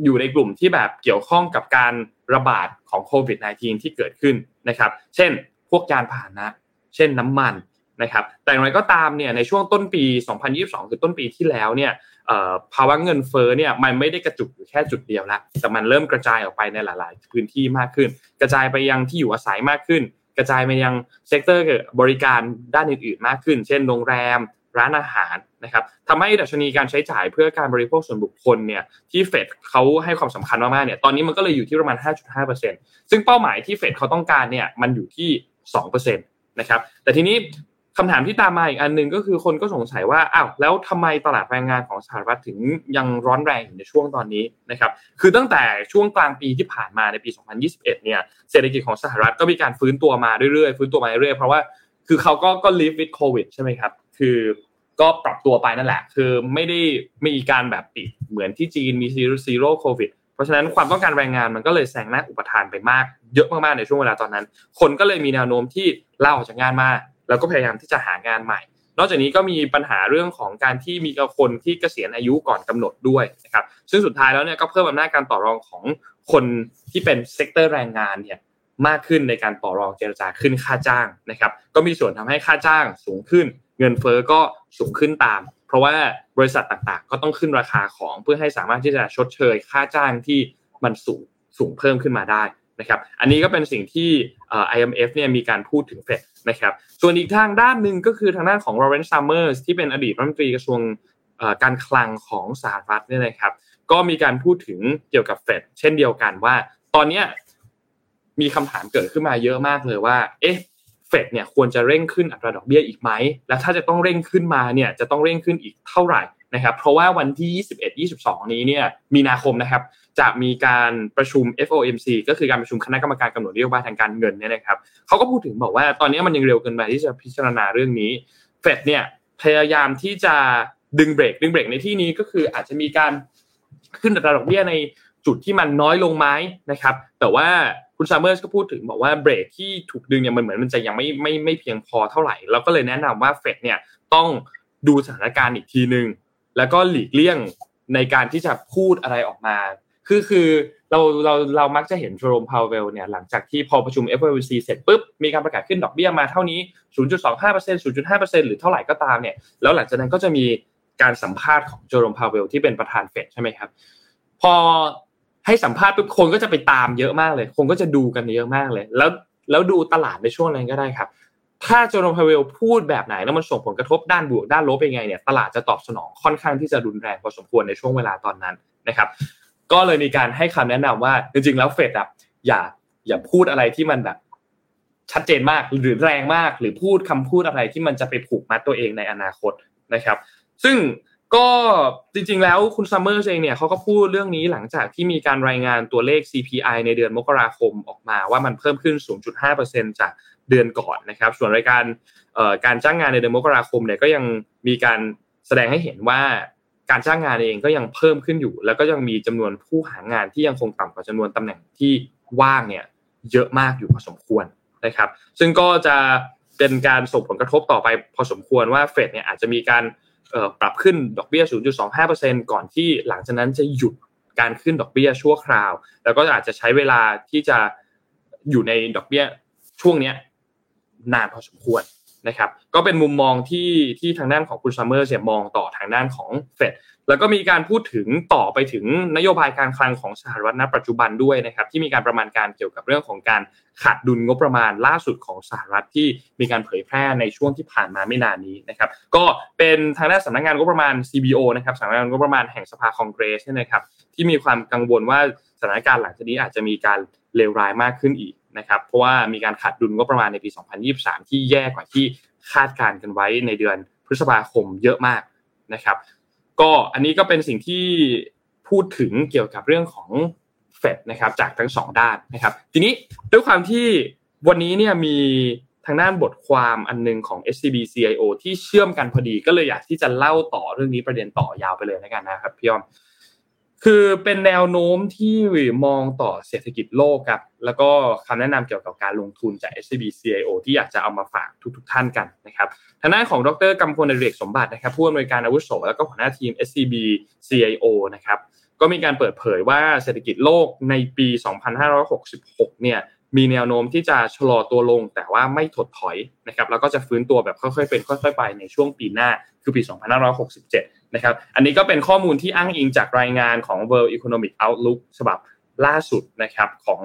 อยู่ในกลุ่มที่แบบเกี่ยวข้องกับการระบาดของโควิด -19 ที่เกิดขึ้นนะครับเช่นพวกยานพาหนะเช่นน้ำมันนะครับแต่อย่างไรก็ตามเนี่ยในช่วงต้นปี2022คือต้นปีที่แล้วเนี่ยภาวะเงินเฟ้อเนี่ยมันไม่ได้กระจุกอยู่แค่จุดเดียวละแต่มันเริ่มกระจายออกไปในหลายๆพื้นที่มากขึ้นกระจายไปยังที่อยู่อาศัยมากขึ้นกระจายไปยังเซกเตอร์บริการด้านอื่นๆมากขึ้นเช่นโรงแรมร้านอาหารนะครับทำให้ดัชนีการใช้จ่ายเพื่อการบริโภคส่วนบุคคลเนี่ยที่เฟดเขาให้ความสำคัญมากๆเนี่ยตอนนี้มันก็เลยอยู่ที่ประมาณ 5.5% ซึ่งเป้าหมายที่เฟดเขาต้องการเนี่ยมันอยู่ที่ 2% นะครับแต่ทีนี้คำถามที่ตามมาอีกอันนึงก็คือคนก็สงสัยว่าอ้าวแล้วทำไมตลาดแรงงานของสหรัฐถึงยังร้อนแรงอยู่ในช่วงตอนนี้นะครับคือตั้งแต่ช่วงกลางปีที่ผ่านมาในปี2021เนี่ยเศรษฐกิจของสหรัฐก็มีการฟื้นตัวมาเรื่อยๆเพราะว่าคือเขาก็ live with covid ใช่ไหมครับคือก็ปรับตัวไปนั่นแหละคือไม่ได้มีการแบบปิดเหมือนที่จีนมี zero covid เพราะฉะนั้นความต้องการแรงงานมันก็เลยแซงหน้าอุปทานไปมากเยอะมากๆในช่วงเวลาตอนนั้นคนก็เลยมีแนวโน้มที่ลาออกจากงานมาแล้วก็พยายามที่จะหางานใหม่นอกจากนี้ก็มีปัญหาเรื่องของการที่มีคนที่เกษียณอายุก่อนกำหนดด้วยนะครับซึ่งสุดท้ายแล้วเนี่ยก็เพิ่มอำนาจการต่อรองของคนที่เป็นเซกเตอร์แรงงานเนี่ยมากขึ้นในการต่อรองเจรจาขึ้นค่าจ้างนะครับก็มีส่วนทำให้ค่าจ้างสูงขึ้นเงินเฟ้อก็สูงขึ้นตามเพราะว่าบริษัทต่างๆก็ต้องขึ้นราคาของเพื่อให้สามารถที่จะชดเชยค่าจ้างที่มันสูงเพิ่มขึ้นมาได้นะครับอันนี้ก็เป็นสิ่งที่ IMF เนี่ยมีการพูดถึงเฟดนะครับส่วนอีกทางด้านหนึ่งก็คือทางด้านของ Lawrence Summers ที่เป็นอดีตรัฐมนตรีกระทรวงการคลังของสหรัฐเนี่ยนะครับก็มีการพูดถึงเกี่ยวกับเฟดเช่นเดียวกันว่าตอนนี้มีคำถามเกิดขึ้นมาเยอะมากเลยว่าเอ๊ะเฟดเนี่ยควรจะเร่งขึ้นอัตราดอกเบี้ยอีกไหมและถ้าจะต้องเร่งขึ้นมาเนี่ยจะต้องเร่งขึ้นอีกเท่าไหร่นะครับเพราะว่าวันที่21 22นี้เนี่ยมีนาคมนะครับจะมีการประชุม FOMC ก็คือการประชุมคณะกรรมการกำหนดนโยบายทางการเงินเนี่ยนะครับเขาก็พูดถึงบอกว่าตอนนี้มันยังเร็วเกินไปที่จะพิจารณาเรื่องนี้เฟดเนี่ยพยายามที่จะดึงเบรกในที่นี้ก็คืออาจจะมีการขึ้นอัตราดอกเบี้ยในจุดที่มันน้อยลงไหมนะครับแต่ว่าคุณซัมเมอร์สก็พูดถึงบอกว่าเบรกที่ถูกดึงเนี่ยมันเหมือนมันจะยังไม่เพียงพอเท่าไหร่แล้วก็เลยแนะนำว่าเฟดเนี่ยต้องดูสถานการณ์อีกทีนึงแล้วก็หลีกเลี่ยงในการที่จะพูดอะไรออกมาคือเรามักจะเห็นเจอโรมพาวเวลเนี่ยหลังจากที่พอประชุม FOMC เสร็จปุ๊บมีการประกาศขึ้นดอกเบี้ยมาเท่านี้ 0.25% 0.5% หรือเท่าไหร่ก็ตามเนี่ยแล้วหลังจากนั้นก็จะมีการสัมภาษณ์ของเจอโรมพาวเวลที่เป็นประธานเฟดใช่มั้ยครับพอให้สัมภาษณ์ปุ๊บคนก็จะไปตามเยอะมากเลยคนก็จะดูกันเยอะมากเลยแล้วดูตลาดในช่วงนั้นก็ได้ครับถ้าเจอโรมพาวเวลพูดแบบไหนแล้วมันส่งผลกระทบด้านบวกด้านลบเป็นไงเนี่ยตลาดจะตอบสนองค่อนข้างที่จะรุนแรงพอสมควรในช่วงเวลาตอนนั้นนะครับก็เลยมีการให้คำแนะนำว่าจริงๆแล้วเฟดอ่ะอย่าพูดอะไรที่มันแบบชัดเจนมากหรือแรงมากหรือพูดคำพูดอะไรที่มันจะไปผูกมัดตัวเองในอนาคตนะครับซึ่งก็จริงๆแล้วคุณซัมเมอร์เองเนี่ยเขาก็พูดเรื่องนี้หลังจากที่มีการรายงานตัวเลข CPI ในเดือนมกราคมออกมาว่ามันเพิ่มขึ้น 0.5% จากเดือนก่อนนะครับส่วนรายการการจ้างงานในเดือนมกราคมเนี่ยก็ยังมีการแสดงให้เห็นว่าการจ้างงานเองก็ยังเพิ่มขึ้นอยู่แล้วก็ยังมีจำนวนผู้หางานที่ยังคงต่ำกว่าจำนวนตำแหน่งที่ว่างเนี่ยเยอะมากอยู่พอสมควรนะครับซึ่งก็จะเป็นการส่งผลกระทบต่อไปพอสมควรว่าเฟดเนี่ยอาจจะมีการปรับขึ้นดอกเบี้ย 0.25% ก่อนที่หลังจากนั้นจะหยุดการขึ้นดอกเบี้ยชั่วคราวแล้วก็อาจจะใช้เวลาที่จะอยู่ในดอกเบี้ยช่วงนี้นานพอสมควร นะครับก็เป็นมุมมองที่ทางด้านของคุณซัมเมอร์เนี่ยมองต่อทางด้านของเฟดแล้วก็มีการพูดถึงต่อไปถึงนโยบายการคลังของสหรัฐณปัจจุบันด้วยนะครับที่มีการประมาณการเกี่ยวกับเรื่องของการขาดดุลงบประมาณล่าสุดของสหรัฐที่มีการเผยแพร่ในช่วงที่ผ่านมาไม่นานนี้นะครับก็เป็นทางด้านสำนักงานงบประมาณ CBO นะครับสำนักงานงบประมาณแห่งสภาคองเกรสนะครับที่มีความกังวลว่าสถานการณ์หลังจากนี้อาจจะมีการเลวร้ายมากขึ้นอีกนะครับเพราะว่ามีการขาดดุลงบประมาณในปี2023ที่แย่กว่าที่คาดการณ์กันไว้ในเดือนพฤษภาคมเยอะมากนะครับก็อันนี้ก็เป็นสิ่งที่พูดถึงเกี่ยวกับเรื่องของเฟดนะครับจากทั้ง2ด้านนะครับทีนี้ด้วยความที่วันนี้เนี่ยมีทางด้านบทความอันนึงของ SCB CIO ที่เชื่อมกันพอดีก็เลยอยากที่จะเล่าต่อเรื่องนี้ประเด็นต่อยาวไปเลยแล้วกันนะครับพี่อ้อมคือเป็นแนวโน้มที่มองต่อเศรษฐกิจโลกครับแล้วก็คำแนะนำเกี่ยวกับการลงทุนจาก SCB CIO ที่อยากจะเอามาฝากทุกท่านกันนะครับทางด้านของดร.กำพลอดิเรกสมบัตินะครับผู้อำนวยการอาวุโสแล้วก็หัวหน้าทีม SCB CIO นะครับก็มีการเปิดเผยว่าเศรษฐกิจโลกในปี2566เนี่ยมีแนวโน้มที่จะชะลอตัวลงแต่ว่าไม่ถดถอยนะครับแล้วก็จะฟื้นตัวแบบค่อยๆเป็นค่อยๆไปในช่วงปีหน้าคือปี2567นะครับอันนี้ก็เป็นข้อมูลที่อ้างอิงจากรายงานของ World Economic Outlook ฉบับล่าสุดนะครับของ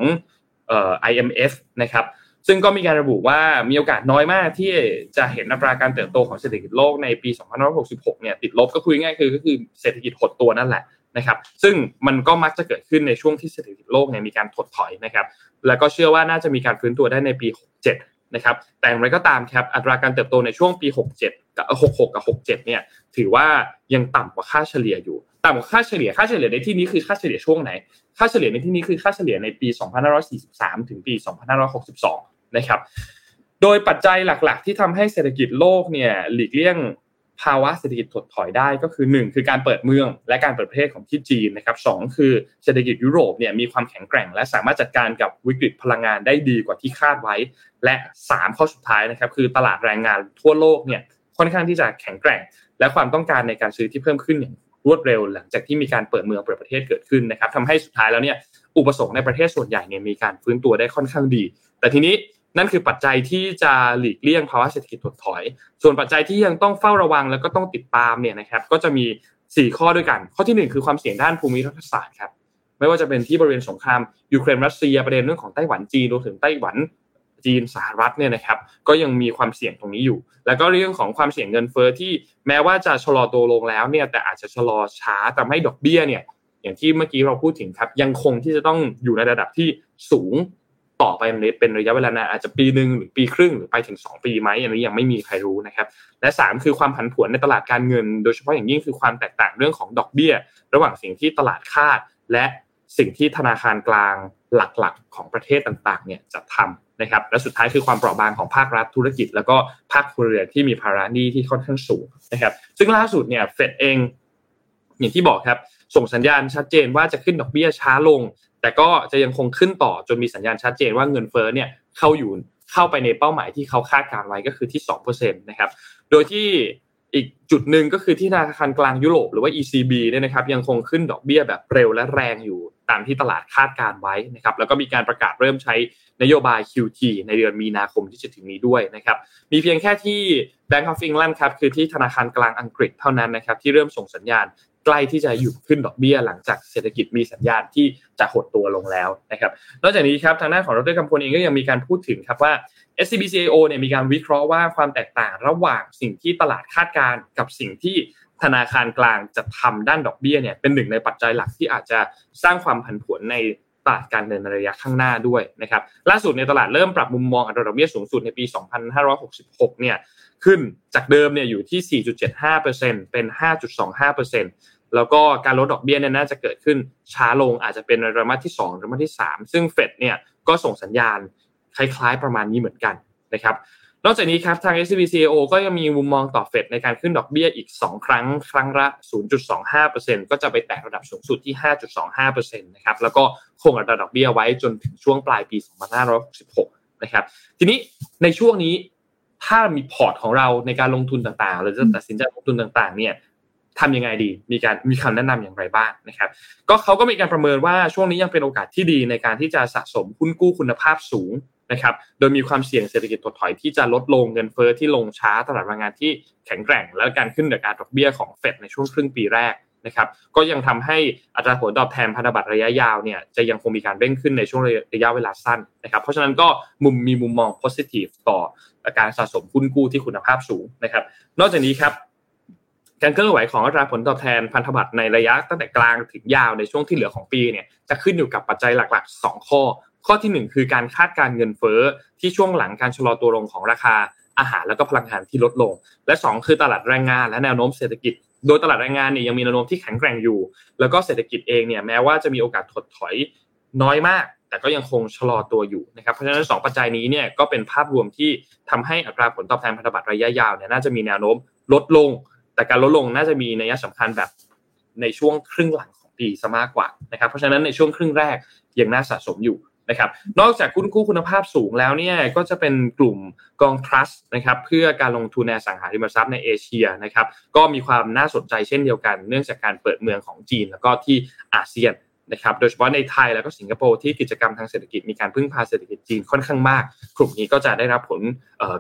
IMF นะครับซึ่งก็มีการระบุว่ามีโอกาสน้อยมากที่จะเห็นอัตราการเติบโตของเศรษฐกิจโลกในปี2566เนี่ยติดลบก็คุยง่ายก็คือเศรษฐกิจหดตัวนั่นแหละนะครับซึ่งมันก็มักจะเกิดขึ้นในช่วงที่เศรษฐกิจโลกเนี่ยมีการถดถอยนะครับแล้วก็เชื่อว่าน่าจะมีการฟื้นตัวได้ในปี67นะครับแต่อย่างไรก็ตามครับอัตราการเติบโตในช่วงปี67กับ66กับ67เนี่ยถือว่ายังต่ำกว่าค่าเฉลี่ยอยู่ต่ำกว่าค่าเฉลี่ยในที่นี้คือค่าเฉลี่ยช่วงไหนค่าเฉลี่ยในที่นี้คือค่าเฉลี่ยในปี2543ถึงปี2562นะครับโดยปัจจัยหลักๆที่ทำให้เศรษฐกิจโลกเนี่ยหลีกเลี่ยงภาวะเศรษฐกิจถดถอยได้ก็คือ1คือการเปิดเมืองและการเปิดประเทศของที่จีนนะครับ2คือเศรษฐกิจยุโรปเนี่ยมีความแข็งแกร่งและสามารถจัดการกับวิกฤตพลังงานได้ดีกว่าที่คาดไว้และ3ข้อสุดท้ายนะครับคือตลาดแรงงานทั่วโลกเนี่ยค่อนข้างที่จะแข็งแกร่งและความต้องการในการซื้อที่เพิ่มขึ้นอย่างรวดเร็วหลังจากที่มีการเปิดเมืองเปิดประเทศเกิดขึ้นนะครับทำให้สุดท้ายแล้วเนี่ยอุปสงค์ในประเทศส่วนใหญ่เนี่ยมีการฟื้นตัวได้ค่อนข้างดีแต่ทีนี้นั่นคือปัจจัยที่จะหลีกเลี่ยงภาวะเศรษฐกิจถดถอยส่วนปัจจัยที่ยังต้องเฝ้าระวังแล้วก็ต้องติดตามเนี่ยนะครับก็จะมี4ข้อด้วยกันข้อที่1คือความเสี่ยงด้านภูมิรัฐศาสตร์ครับไม่ว่าจะเป็นที่บริเวณสงครามยูเครนรัสเซียประเด็นเรื่องของไต้หวันจีนรวมถึงไต้หวันจีนสหรัฐเนี่ยนะครับก็ยังมีความเสี่ยงตรงนี้อยู่แล้วก็เรื่องของความเสี่ยงเงินเฟ้อที่แม้ว่าจะชะลอตัวลงแล้วเนี่ยแต่อาจจะชะลอช้าทำให้ดอกเบี้ยเนี่ยอย่างที่เมื่อกี้เราพูดถึงครับยังคงที่จะต้องอยู่ในระดับที่สูงต่อไปเป็นระยะเวลานานอาจจะปีนึงหรือปีครึ่งหรือไปถึง2ปีไหมอันนี้ยังไม่มีใครรู้นะครับและ3คือความผันผวนในตลาดการเงินโดยเฉพาะอย่างยิ่งคือความแตกต่างเรื่องของดอกเบี้ยระหว่างสิ่งที่ตลาดคาดและสิ่งที่ธนาคารกลางหลักๆของประเทศต่างๆเนี่ยจะทำนะครับและสุดท้ายคือความเปราะบางของภาครัฐธุรกิจแล้วก็ภาคครัวเรือนที่มีภาระหนี้ที่ค่อนข้างสูงนะครับซึ่งล่าสุดเนี่ยเฟดเองอย่างที่บอกครับส่งสัญญาณชัดเจนว่าจะขึ้นดอกเบี้ยช้าลงแต่ก็จะยังคงขึ้นต่อจนมีสัญญาณชัดเจนว่าเงินเฟ้อเนี่ยเข้าไปในเป้าหมายที่เขาคาดการไว้ก็คือที่ 2% นะครับโดยที่อีกจุดนึงก็คือที่ธนาคารกลางยุโรปหรือว่า ECB เนี่ยนะครับยังคงขึ้นดอกเบี้ยแบบเร็วและแรงอยู่ตามที่ตลาดคาดการไว้นะครับแล้วก็มีการประกาศเริ่มใช้นโยบาย QT ในเดือนมีนาคมที่จะถึงนี้ด้วยนะครับมีเพียงแค่ที่ Bank of England ครับคือที่ธนาคารกลางอังกฤษเท่านั้นนะครับที่เริ่มส่งสัญญาณใกล้ที่จะหยุดขึ้นดอกเบี้ยหลังจากเศรษฐกิจมีสัญญาณที่จะหดตัวลงแล้วนะครับนอกจากนี้ครับทางด้านของดร.กำพลเองก็ยังมีการพูดถึงครับว่า SCB CIO เนี่ยมีการวิเคราะห์ว่าความแตกต่างระหว่างสิ่งที่ตลาดคาดการณ์กับสิ่งที่ธนาคารกลางจะทำด้านดอกเบี้ยเนี่ยเป็นหนึ่งในปัจจัยหลักที่อาจจะสร้างความผันผวนในตลาดการเงินในระยะข้างหน้าด้วยนะครับล่าสุดในตลาดเริ่มปรับมุมมองอัตราดอกเบี้ยสูงสุดในปี2566เนี่ยขึ้นจากเดิมเนี่ยอยู่ที่ 4.75% เป็น 5.25% แล้วก็การลดดอกเบี้ยเนี่ยน่าจะเกิดขึ้นช้าลงอาจจะเป็นในระดับที่2หรือระดับที่3ซึ่งเฟดเนี่ยก็ส่งสัญญาณคล้ายๆประมาณนี้เหมือนกันนะครับนอกจากนี้ครับทาง SCB CIO ก็ยังมีมุมมองต่อเฟดในการขึ้นดอกเบี้ยอีก2ครั้งครั้งละ 0.25% ก็จะไปแตะระดับสูงสุดที่ 5.25% นะครับแล้วก็คงอัตราดอกเบี้ยไว้จนถึงช่วงปลายปี2566นะครับทีนี้ในช่วงนี้ถ้ามีพอร์ตของเราในการลงทุนต่างๆหรือจะตัดสินใจลงทุนต่างๆเนี่ยทำยังไงดีมีคำแนะนำอย่างไรบ้างนะครับก็เขาก็มีการประเมินว่าช่วงนี้ยังเป็นโอกาสที่ดีในการที่จะสะสมหุ้นกู้คุณภาพสูง นะครับโดยมีความเสี่ยงเศรษฐกิจถดถอยที่จะลดลงเงินเฟ้อที่ลงช้าตลาดแรงงานที่แข็งแกร่งและการขึ้นอัตราดอกเบี้ยของเฟดในช่วงครึ่งปีแรกนะครับก็ยังทำให้อัตราผลตอบแทนพันธบัตรระยะยาวเนี่ยจะยังคงมีการเร่งขึ้นในช่วงระยะเวลาสั้นนะครับเพราะฉะนั้นก็มีมุมมอง positive ต่อการสะสมหุ้นกู้ที่คุณภาพสูงนะครับนอกจากนี้ครับการเคลื่อนไหวของอัตราผลตอบแทนพันธบัตรในระยะตั้งแต่กลางถึงยาวในช่วงที่เหลือของปีเนี่ยจะขึ้นอยู่กับปัจจัยหลักๆ2ข้อข้อที่1คือการคาดการเงินเฟ้อที่ช่วงหลังการชะลอตัวลงของราคาอาหารและก็พลังงานที่ลดลงและ2คือตลาดแรงงานและแนวโน้มเศรษฐกิจโดยตลาดแรงงานเนี่ยยังมีแนวโน้มที่แข็งแกร่งอยู่แล้วก็เศรษฐกิจเองเนี่ยแม้ว่าจะมีโอกาสถดถอยน้อยมากแต่ก็ยังคงชะลอตัวอยู่นะครับเพราะฉะนั้น2ปัจจัยนี้เนี่ยก็เป็นภาพรวมที่ทำให้อัตราผลตอบแทนพันธบัตรระยะยาวเนี่ยน่าจะมีแนวโน้มลดลงแต่การลดลงน่าจะมีนัยสำคัญแบบในช่วงครึ่งหลังของปีซะมากกว่านะครับเพราะฉะนั้นในช่วงครึ่งแรกยังน่าสะสมอยู่นะครับนอกจากหุ้นกู้คุณภาพสูงแล้วเนี่ยก็จะเป็นกลุ่มกอง trust นะครับเพื่อการลงทุนในอสังหาริมทรัพย์ในเอเชียนะครับก็มีความน่าสนใจเช่นเดียวกันเนื่องจากการเปิดเมืองของจีนแล้วก็ที่อาเซียนนะครับโดยเฉพาะในไทยแล้วก็สิงคโปร์ที่กิจกรรมทางเศรษฐกิจมีการพึ่งพาเศรษฐกิจจีนค่อนข้างมากกลุ่มนี้ก็จะได้รับผล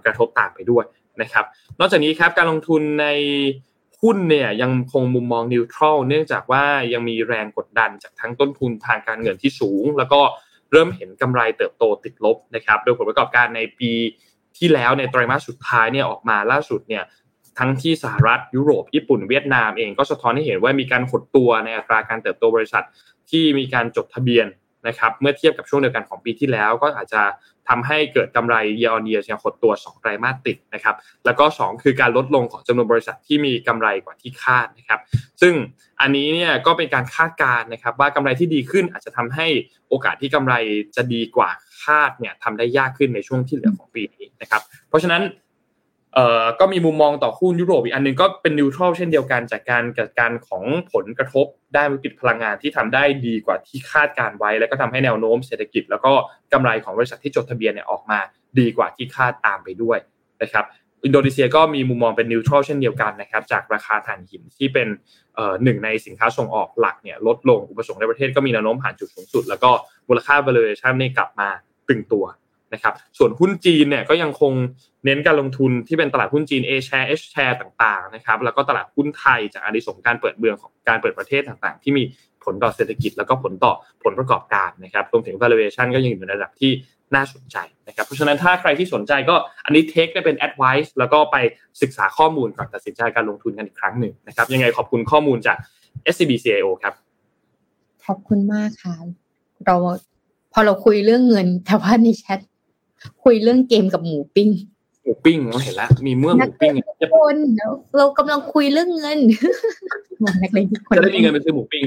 กระทบตามไปด้วยนะครับนอกจากนี้ครับการลงทุนในหุ้นเนี่ยยังคงมุมมองนิวทรัลเนื่องจากว่ายังมีแรงกดดันจากทั้งต้นทุนทางการเงินที่สูงแล้วก็เริ่มเห็นกำไรเติบโตติดลบนะครับโดยผลประกอบการในปีที่แล้วในไตรมาสสุดท้ายเนี่ยออกมาล่าสุดเนี่ยทั้งที่สหรัฐยุโรปญี่ปุ่นเวียดนามเองก็สะท้อนให้เห็นว่ามีการหดตัวในอัตราการเติบโตบริษัทที่มีการจดทะเบียนนะครับเมื่อเทียบกับช่วงเดียวกันของปีที่แล้วก็อาจจะทำให้เกิดกำไร year on year หดตัว2ไตรมาสติดนะครับแล้วก็2คือการลดลงของจำนวนบริษัทที่มีกำไรกว่าที่คาดนะครับซึ่งอันนี้เนี่ยก็เป็นการคาดการณ์นะครับว่ากำไรที่ดีขึ้นอาจจะทำให้โอกาสที่กำไรจะดีกว่าคาดเนี่ยทำได้ยากขึ้นในช่วงที่เหลือของปีนี้นะครับเพราะฉะนั้นก็มีมุมมองต่อหุ้นยุโรปอีกอันนึงก็เป็นนิวทรัลเช่นเดียวกันจากการจัดการของผลกระทบด้านธุรกิจพลังงานที่ทำได้ดีกว่าที่คาดการไว้แล้วก็ทำให้แนวโน้มเศรษฐกิจแล้วก็กำไรของบริษัทที่จดทะเบียนเนี่ยออกมาดีกว่าที่คาดตามไปด้วยนะครับอินโดนีเซียก็มีมุมมองเป็นนิวทรัลเช่นเดียวกันนะครับจากราคาถ่านหินที่เป็นหนึ่งในสินค้าส่งออกหลักเนี่ยลดลงอุปสงค์ในประเทศก็มีแนวโน้มผ่านจุดสูงสุดแล้วก็มูลค่า valuation เนี่ยกลับมาตึงตัวนะครับส่วนหุ้นจีนเนี่ยก็ยังคงเน้นการลงทุนที่เป็นตลาดหุ้นจีน A share H share ต่างๆนะครับแล้วก็ตลาดหุ้นไทยจากอานิสงส์การเปิดเมืองของการเปิดประเทศต่างๆที่มีผลต่อเศรษฐกิจแล้วก็ผลต่อผลประกอบการนะครับรวมถึง valuation ก็ยังอยู่ในระดับที่น่าสนใจนะครับเพราะฉะนั้นถ้าใครที่สนใจก็อันนี้ take ได้เป็น advice แล้วก็ไปศึกษาข้อมูลก่อนตัดสินใจการลงทุนกันอีกครั้งหนึ่งนะครับยังไงขอบคุณข้อมูลจาก SCB CIO ครับขอบคุณมากค่ะเราพอเราคุยเรื่องเงินแต่ว่าในแชทคุยเรื่องเกมกับหมูปิ้งหมูปิ้งเราเห็นแล้วมีเมื่อหมูปิ้งทุกคนเรากำลังคุยเรื่องเงินนักเลงทุกคนจะได้มีเงินไปซื้อหมูปิ้ง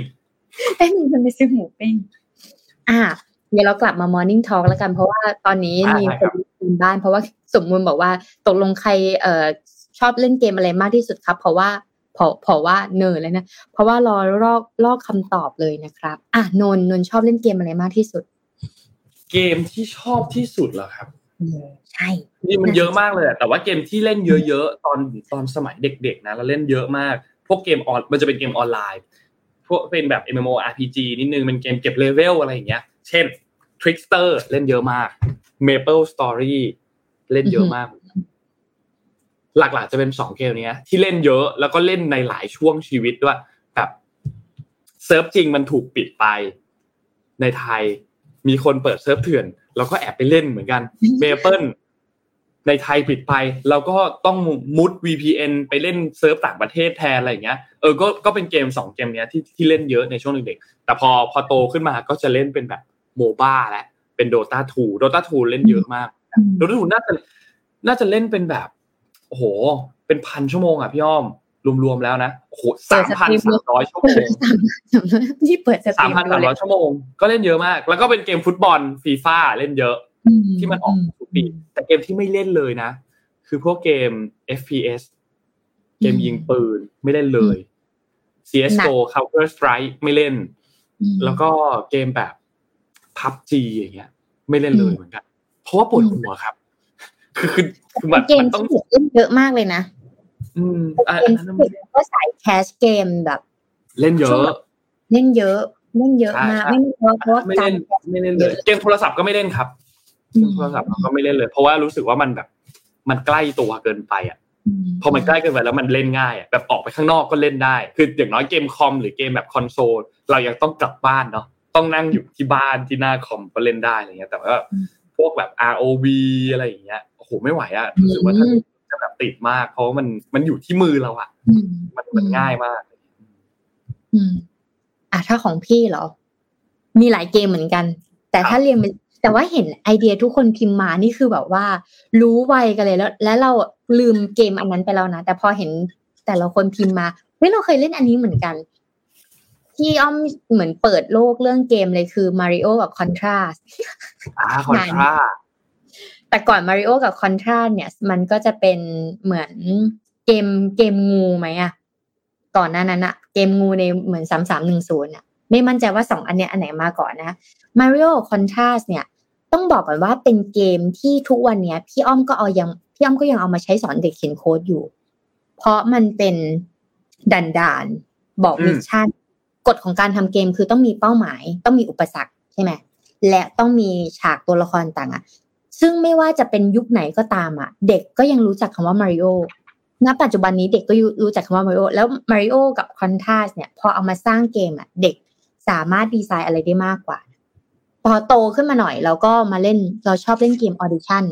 ได้มีเงินไปซื้อหมูปิ้งเดี๋ยวเรากลับมามอร์นิ่งทอล์กแล้วกันเพราะว่าตอนนี้มีคนอยู่บ้านเพราะว่าสมมุติบอกว่าตกลงใครชอบเล่นเกมอะไรมากที่สุดครับเพราะว่าเนอเลยนะเพราะว่ารอลอกคำตอบเลยนะครับนนชอบเล่นเกมอะไรมากที่สุดเกมที่ชอบที่สุดเหรอครับใช่นี่มันเยอะมากเลยแต่ว่าเกมที่เล่นเยอะๆตอนสมัยเด็กๆนะเราเล่นเยอะมากพวกเกมมันจะเป็นเกมออนไลน์พวกเป็นแบบ MMORPG นิดนึงเป็นเกมเก็บเลเวลอะไรอย่างเงี้ยเช่น Trickster เล่นเยอะมาก Maple Story เล่นเยอะมากหลักๆจะเป็น2เกมนี้ที่เล่นเยอะแล้วก็เล่นในหลายช่วงชีวิตด้วยแบบเซิร์ฟจริงมันถูกปิดไปในไทยมีคนเปิดเซิร์ฟเถื่อนเราก็แอบไปเล่นเหมือนกันเมเปิ้ลในไทยปิดไปเราก็ต้องมุด VPN ไปเล่นเซิร์ฟต่างประเทศแทนอะไรอย่างเงี้ยก็เป็นเกม2เกมเนี้ยที่เล่นเยอะในช่วงเด็กๆแต่พอโตขึ้นมาก็จะเล่นเป็นแบบโมบ้าและเป็น Dota 2 Dota 2เล่นเยอะมาก Dota 2น่าจะเล่นเป็นแบบโอ้โหเป็นพันชั่วโมงอ่ะพี่อ้อมรวมๆแล้วนะโอ้โห 3,300 ชั่วโมงที่เปิดสตรีม 3,300 ชั่วโมงก็เล่นเยอะมากแล้วก็เป็นเกมฟุตบอล FIFA เล่นเยอะที่มันออกทุกปีแต่เกมที่ไม่เล่นเลยนะคือพวกเกม FPS เกมยิงปืนไม่เล่นเลย CSGO Counter Strike ไม่เล่นแล้วก็เกมแบบ PUBG อย่างเงี้ยไม่เล่นเลยเหมือนกันเพราะว่าปวดหัวครับคือแบบมันต้องเล่นเยอะมากเลยนะก็สายแคชเกมแบบเล่นเยอะมากไม่เล่นเพราะการไม่เล่นเลยเกมโทรศัพท์ก็ไม่เล่นครับ โทรศัพท์เราก็ไม่เล่นเลยเพราะว่ารู้สึกว่ามันแบบมันใกล้ตัวเกินไปอ่ะพอมันใกล้เกินไปแล้วมันเล่นง่ายอ่ะแบบออกไปข้างนอกก็เล่นได้คืออย่างน้อยเกมคอมหรือเกมแบบคอนโซลเรายังต้องกลับบ้านเนาะต้องนั่งอยู่ที่บ้านที่หน้าคอมก็เล่นได้อะไรเงี้ยแต่ว่าพวกแบบ ROV อะไรอย่างเงี้ยโอ้โหไม่ไหวอ่ะรู้สึกว่าถ้าจะแบบติดมากเพราะมันอยู่ที่มือเราอ่ะมันง่ายมากถ้าของพี่เหรอมีหลายเกมเหมือนกันแต่ถ้าเรียนแต่ว่าเห็นไอเดียทุกคนพิมพ์มานี่คือแบบว่ารู้ไวกันเลยแล้วเราลืมเกมอันนั้นไปแล้วนะแต่พอเห็นแต่ละคนพิมพ์มาเฮ้ยเราเคยเล่นอันนี้เหมือนกันที่อ้อมเหมือนเปิดโลกเรื่องเกมเลยคือ Mario กับ Contra Contra แต่ก่อน Mario กับ Contra เนี่ยมันก็จะเป็นเหมือนเกมงูมั้ยอ่ะก่อนหน้านั้นน่ะเกมงูในเหมือน3310น่ะไม่มั่นใจว่า2อันเนี้ยอันไหนมาก่อนนะ Mario Contra เนี่ยต้องบอกก่อนว่าเป็นเกมที่ทุกวันเนี้ยพี่อ้อมก็ยังเอามาใช้สอนเด็กเขียนโค้ดอยู่เพราะมันเป็นด่านๆบอกมิชชั่นกฎของการทำเกมคือต้องมีเป้าหมายต้องมีอุปสรรคใช่ไหมและต้องมีฉากตัวละครต่างอ่ะซึ่งไม่ว่าจะเป็นยุคไหนก็ตามอ่ะเด็กก็ยังรู้จักคำว่า Mario ณปัจจุบันนี้เด็กก็รู้จักคำว่า Mario แล้ว Mario กับ Contra เนี่ยพอเอามาสร้างเกมอ่ะเด็กสามารถดีไซน์อะไรได้มากกว่าพอโตขึ้นมาหน่อยเราก็มาเล่นเราชอบเล่นเกม Audition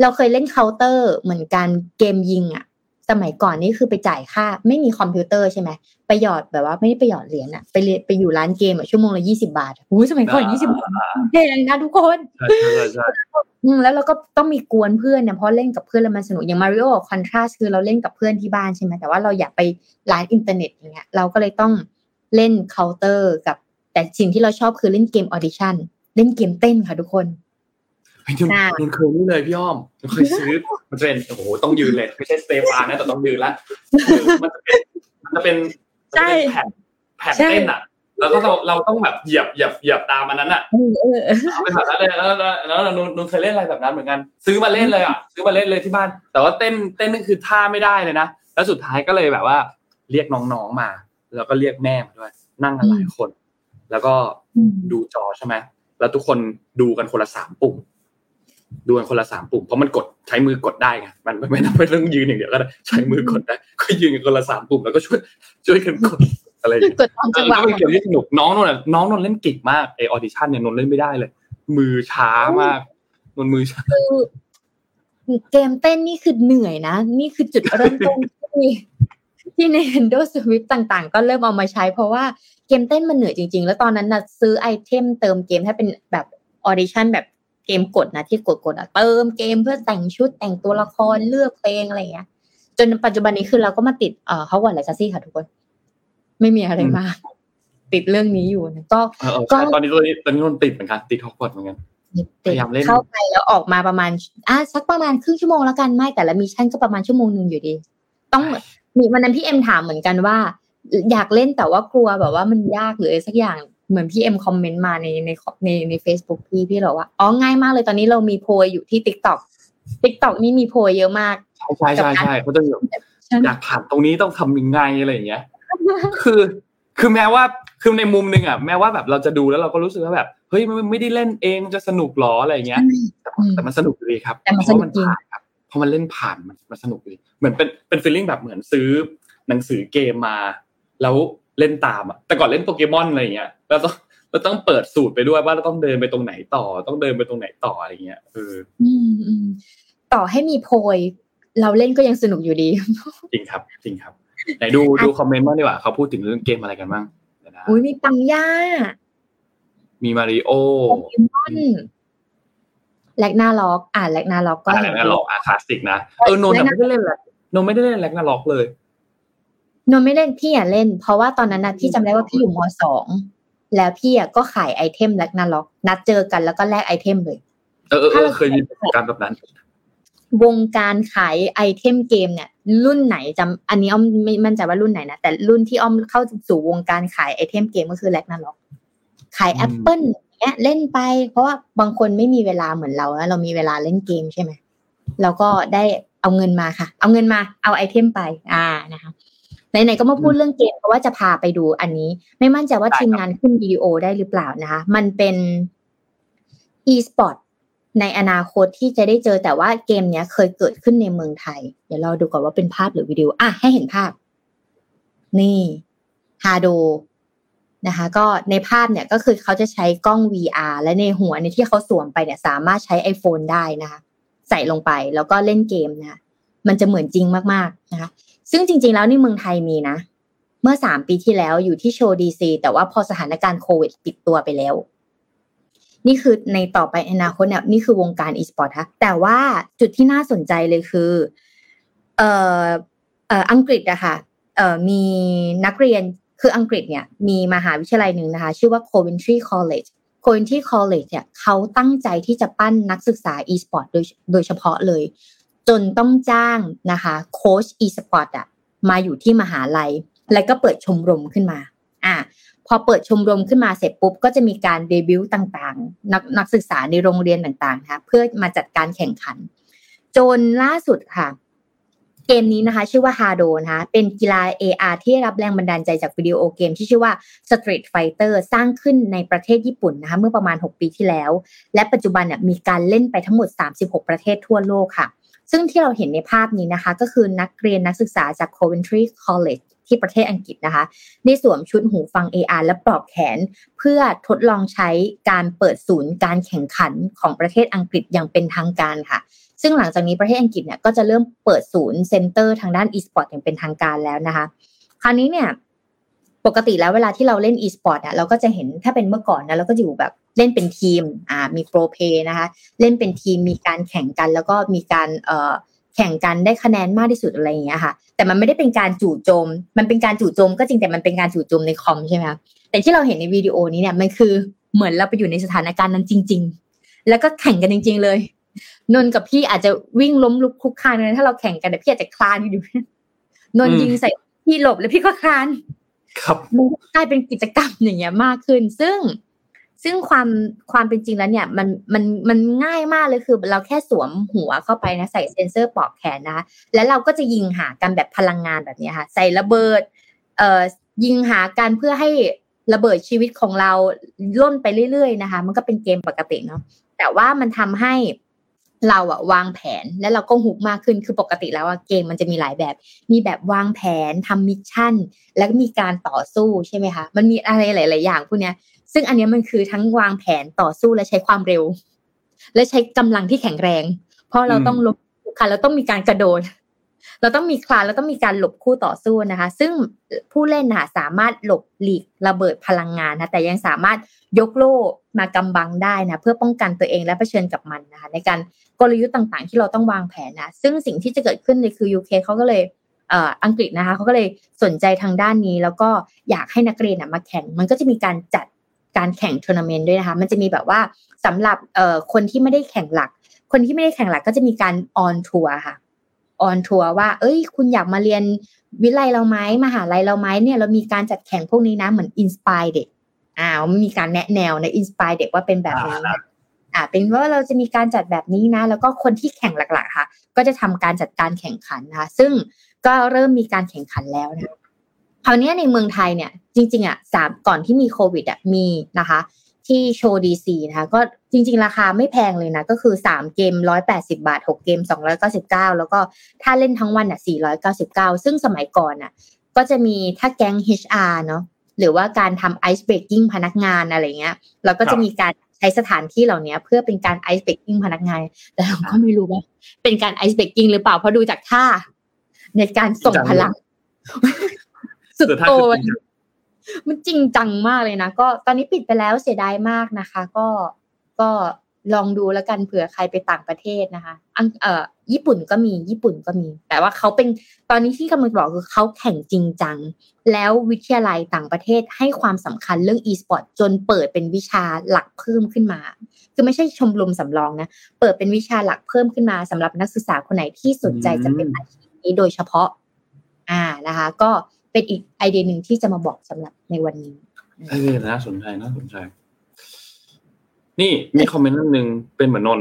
เราเคยเล่น Counter เหมือนกันเกมยิงอ่ะสมัยก่อนนี่คือไปจ่ายค่าไม่มีคอมพิวเตอร์ใช่ไหมไปหยอดแบบว่าไม่ได้ไปหยอดเหรียญอะไปอยู่ร้านเกมอะชั่วโมงละ20 บาทโอ้ยสมัยก่อน20 บาทเท่นะทุกคนแล้วเราก็ต้องมีกวนเพื่อนเนี่ยเพราะเล่นกับเพื่อนแล้วมันสนุกอย่าง Mario Contra คือเราเล่นกับเพื่อนที่บ้านใช่ไหมแต่ว่าเราอยากไปร้านอินเทอร์เน็ตอย่างเงี้ยเราก็เลยต้องเล่น Counter กับแต่สิ่งที่เราชอบคือเล่นเกม Audition เล่นเกมเต้นค่ะทุกคนมันเคยนี่เลยพี่อ้อมเคยซื้อมันจะเป็นโอ้โหต้องยืนเลยไม่ใช่สเตปานะแต่ต้องยืนละมันจะเป็นใช่แผ่นเต้นอ่ะแล้วก็เราต้องแบบเหยียบตามอันนั้นอ่ะเอาไปผ่านนั้นเลยแล้วนุ่นเคยเล่นอะไรแบบนั้นเหมือนกันซื้อมาเล่นเลยที่บ้านแต่ว่าเต้นนี่คือท่าไม่ได้เลยนะแล้วสุดท้ายก็เลยแบบว่าเรียกน้องๆมาแล้วก็เรียกแม่มาด้วยนั่งกันหลายคนแล้วก็ดูจอใช่ไหมแล้วทุกคนดูกันคนละ3 ปุ่มดูกันคนละ3 ปุ่มเพราะมันกดใช้มือกดได้ไงมันไม่ต้องไปเรื่องยืนอย่างเดียวก็ได้ใช้มือกดได้ก็ยืนกันคนละ3 ปุ่มแล้วก็ช่วยกันกดอะไรอย่างเงี้ยกดตามจังหวะมันเป็นเกมที่สนุกน้องนนท์เล่นกิจมากไอ้ Audition เนี่ยนนท์เล่นไม่ได้เลยมือช้ามากนนท์มือช้าเกมเต้นนี่คือเหนื่อยนะนี่คือจุดเริ่มต้นที่ Nintendo Switch ต่างๆก็เริ่มเอามาใช้เพราะว่าเกมเต้นมันเหนื่อยจริงๆแล้วตอนนั้นน่ะซื้อไอเทมเติมเกมให้เป็นแบบ Audition แบบเกมกดนะที่กดอ่ะเติมเกมเพื่อแต่งชุดแต่งตัวละครเลือกเพลงอะไรอย่างเงี้ยจนปัจจุบันนี้คือเราก็มาติดHogwarts Legacy ค่ะทุกคนไม่มีอะไรมากติดเรื่องนี้อยู่นะก็ตอนนี้นนติดเหมือนกันติด Hogwarts เหมือนกันพยายามเล่นเข้าไปแล้วออกมาประมาณสักประมาณครึ่งชั่วโมงแล้วกันไม่แต่ละมิชชั่นก็ประมาณชั่วโมงนึงอยู่ดีต้องมีวันนั้นพี่เอ็มถามเหมือนกันว่าอยากเล่นแต่ว่ากลัวแบบว่ามันยากหรือสักอย่างเหมือนพี่เอ็มคอมเมนต์มาใน Facebook พี่บอกว่าอ๋อง่ายมากเลยตอนนี้เรามีโพยอยู่ที่ TikTok นี่มีโพยเยอะมากใช่เขาจะอยากผ่านตรงนี้ต้องทำยังไงอะไรอย่างเงี้ยคือแม้ว่าคือในมุมนึงอ่ะแม้ว่าแบบเราจะดูแล้วเราก็รู้สึกว่าแบบเฮ้ยไม่ได้เล่นเองจะสนุกหรออะไรอย่างเงี้ยแต่มันสนุกดีครับเพราะมันผ่านครับเพราะมันเล่นผ่านมันสนุกดีเหมือนเป็นฟีลลิ่งแบบเหมือนซื้อหนังสือเกมมาแล้วเล่นตามอ่ะแต่ก่อนเล่นโปเกมอนอะไรอย่างเงี้ยเราต้องเปิดสูตรไปด้วยว่าเราต้องเดินไปตรงไหนต่อต้องเดินไปตรงไหนต่ออะไรเงี้ยต่อให้มีโพยเราเล่นก็ยังสนุกอยู่ดีจริงครับไหนดูคอมเมนต์บ้างดีกว่าเขาพูดถึงเรื่องเกมอะไรกันบ้างนะอุ้ยมีปังย่ามีมาริโอโปเกมอนแลกนาล็อกแลกนาล็อกก็แลกนาล็อกคลาสสิกนะโนนไม่ได้เล่นเลยโนนไม่ได้เล่นแลกนาล็อกเลยโนนไม่เล่นพี่อ่ะเล่นเพราะว่าตอนนั้นน่ะพี่จำได้ว่าพี่อยู่ม.2 แล้วพี่อ่ะก็ขายไอเทมแลกนาล็อกนัดเจอกันแล้วก็แลกไอเทมเลยเออเคยมีประสบการณ์แบบนั้นวงการขายไอเทมเกมเนี่ยรุ่นไหนจำอันนี้อ้อมไม่มั่นใจว่ารุ่นไหนนะแต่รุ่นที่อ้อมเข้าสู่วงการขายไอเทมเกมก็คือแลกนาล็อกขายแอปเปิ้ลอย่างเงี้ยเล่นไปเพราะว่าบางคนไม่มีเวลาเหมือนเราแล้วเรามีเวลาเล่นเกมใช่มั้ยแล้วก็ได้เอาเงินมาค่ะเอาเงินมาเอาไอเทมไปนะคะไหนๆก็มาพูดเรื่องเกมเพราะว่าจะพาไปดูอันนี้ไม่มั่นใจว่าทีมงานขึ้นวิดีโอได้หรือเปล่านะคะมันเป็น e-sport ในอนาคตที่จะได้เจอแต่ว่าเกมเนี้ยเคยเกิดขึ้นในเมืองไทยเดี๋ยวเราดูก่อนว่าเป็นภาพหรือวิดีโออ่ะให้เห็นภาพนี่ Hadou นะคะก็ในภาพเนี่ยก็คือเขาจะใช้กล้อง VR และในหัวในที่เขาสวมไปเนี่ยสามารถใช้ iPhone ได้นะคะใส่ลงไปแล้วก็เล่นเกมนะมันจะเหมือนจริงมากๆนะคะซึ่งจริงๆแล้วในเมืองไทยมีนะเมื่อ3ปีที่แล้วอยู่ที่โชว์ดีซีแต่ว่าพอสถานการณ์โควิดปิดตัวไปแล้วนี่คือในต่อไปอนาคตเนี่ยนี่คือวงการอีสปอร์ตฮะแต่ว่าจุดที่น่าสนใจเลยคืออังกฤษอะค่ะมีนักเรียนคืออังกฤษเนี่ยมีมหาวิทยาลัยนึงนะคะชื่อว่า Coventry College Coventry College เนี่ยเขาตั้งใจที่จะปั้นนักศึกษาอีสปอร์ตโดยเฉพาะเลยจนต้องจ้างนะคะโค้ชอีสปอร์ตอะมาอยู่ที่มหาลัยแล้วก็เปิดชมรมขึ้นมาพอเปิดชมรมขึ้นมาเสร็จปุ๊บก็จะมีการเดบิวต์ต่างๆนักศึกษาในโรงเรียนต่างๆนะคะเพื่อมาจัดการแข่งขันจนล่าสุดค่ะเกมนี้นะคะชื่อว่า Hadou นะคะเป็นกีฬา AR ที่ได้รับแรงบันดาลใจจากวิดีโอเกมที่ชื่อว่า Street Fighter สร้างขึ้นในประเทศญี่ปุ่นนะคะเมื่อประมาณ6ปีที่แล้วและปัจจุบันเนี่ยมีการเล่นไปทั้งหมด36ประเทศทั่วโลกค่ะซึ่งที่เราเห็นในภาพนี้นะคะก็คือนักเรียนนักศึกษาจาก Coventry Collegeที่ประเทศอังกฤษนะคะได้สวมชุดหูฟัง AR และปลอกแขนเพื่อทดลองใช้การเปิดศูนย์การแข่งขันของประเทศอังกฤษอย่างเป็นทางการค่ะซึ่งหลังจากนี้ประเทศอังกฤษเนี่ยก็จะเริ่มเปิดศูนย์เซ็นเตอร์ทางด้าน e-sport อย่างเป็นทางการแล้วนะคะคราวนี้เนี่ยปกติแล้วเวลาที่เราเล่น e-sport เราก็จะเห็นถ้าเป็นเมื่อก่อนนะเราก็อยู่แบบเล่นเป็นทีมมีโปรเพย์นะคะเล่นเป็นทีมมีการแข่งกันแล้วก็มีการแข่งกันได้คะแนนมากที่สุดอะไรอย่างเงี้ยค่ะแต่มันไม่ได้เป็นการจู่โจมมันเป็นการจู่โจมก็จริงแต่มันเป็นการจู่โจมในคอมใช่ไหมคะแต่ที่เราเห็นในวิดีโอนี้เนี่ยมันคือเหมือนเราไปอยู่ในสถานการณ์นั้นจริงๆแล้วก็แข่งกันจริงๆเลยนนกับพี่อาจจะวิ่งล้มลุกคลุกคลานเลยถ้าเราแข่งกันแต่พี่อาจจะคลานอยู่นนยิงใส่พี่หลบแล้วพี่ก็คลานครับมันกลายเป็นกิจกรรมอย่างเงี้ยมากขึ้นซึ่งความเป็นจริงแล้วเนี่ยมันง่ายมากเลยคือเราแค่สวมหัวเข้าไปนะใส่เซ็นเซอร์ปลอกแขนนะคะแล้วเราก็จะยิงหากันแบบพลังงานแบบนี้ค่ะใส่ระเบิดยิงหากันเพื่อให้ระเบิดชีวิตของเราล่นไปเรื่อยๆนะคะมันก็เป็นเกมปกติเนาะแต่ว่ามันทำให้เราอะวางแผนแล้วเราก็หุกมากขึ้นคือปกติแล้วเกมมันจะมีหลายแบบมีแบบวางแผนทำมิชชั่นแล้วก็มีการต่อสู้ใช่ไหมคะมันมีอะไรหลายๆอย่างพวกเนี้ยซึ่งอันนี้มันคือทั้งวางแผนต่อสู้และใช้ความเร็วและใช้กำลังที่แข็งแรงเพราะเราต้องลบค่ะเราต้องมีการกระโดดเราต้องมีคลานเราต้องมีการหลบคู่ต่อสู้นะคะซึ่งผู้เล่นน่ะสามารถหลบหลีกระเบิดพลังงานนะแต่ยังสามารถยกโล่มากำบังได้นะเพื่อป้องกันตัวเองและเผชิญกับมันนะคะในการกลยุทธ์ต่างๆที่เราต้องวางแผนนะซึ่งสิ่งที่จะเกิดขึ้นเลยคือ UK เขาก็เลยอังกฤษนะคะเขาก็เลยสนใจทางด้านนี้แล้วก็อยากให้นักเรียนน่ะมาแข่งมันก็จะมีการจัดการแข่งทัวร์นาเมนต์ด้วยนะคะมันจะมีแบบว่าสำหรับคนที่ไม่ได้แข่งหลักคนที่ไม่ได้แข่งหลักก็จะมีการออนทัวร์ค่ะออนทัวร์ว่าเอ้ยคุณอยากมาเรียนวิทยาลัยเราไหมมหาลัยเราไหมเนี่ยเรามีการจัดแข่งพวกนี้นะเหมือนอินสไปร์เด็กมันมีการแนะแนวในอินสไปร์เด็กว่าเป็นแบบนี้เป็นว่าเราจะมีการจัดแบบนี้นะแล้วก็คนที่แข่งหลักๆค่ะก็จะทำการจัดการแข่งขันนะคะซึ่งก็เริ่มมีการแข่งขันแล้วนะคราวนี้ในเมืองไทยเนี่ยจริงๆก่อนที่มีโควิดมีนะคะที่โชว์ดีซีนะคะก็จริงๆราคาไม่แพงเลยนะก็คือ3เกม180บาท6เกม299แล้วก็ถ้าเล่นทั้งวัน499ซึ่งสมัยก่อนก็จะมีถ้าแก๊ง HR เนาะหรือว่าการทำ ice breaking พนักงานอะไรเงี้ยเราก็จะมีการใช้สถานที่เหล่านี้เพื่อเป็นการ ice breaking พนักงานแต่เราก็ไม่รู้ว่าเป็นการ ice breaking หรือเปล่าเพราะดูจากท่าในการส่งพลังสุดโตมันจริงจังมากเลยนะก็ตอนนี้ปิดไปแล้วเสียดายมากนะคะก็ลองดูแล้วกันเผื่อใครไปต่างประเทศนะคะญี่ปุ่นก็มีแต่ว่าเขาเป็นตอนนี้ที่กำลังบอกคือเขาแข่งจริงจังแล้ววิทยาลัยต่างประเทศให้ความสำคัญเรื่อง e-sport จนเปิดเป็นวิชาหลักเพิ่มขึ้นมาคือไม่ใช่ชมรมสำรองนะเปิดเป็นวิชาหลักเพิ่มขึ้นมาสำหรับนักศึกษาคนไหนที่สนใจจะเป็นอาชีพนี้โดยเฉพาะนะคะก็เป็นอีกไอเดียหนึ่งที่จะมาบอกสำหรับในวันนี้ไอเดียน่าสนใจนี่มีคอมเมนต์นึงเป็นเหมือนนน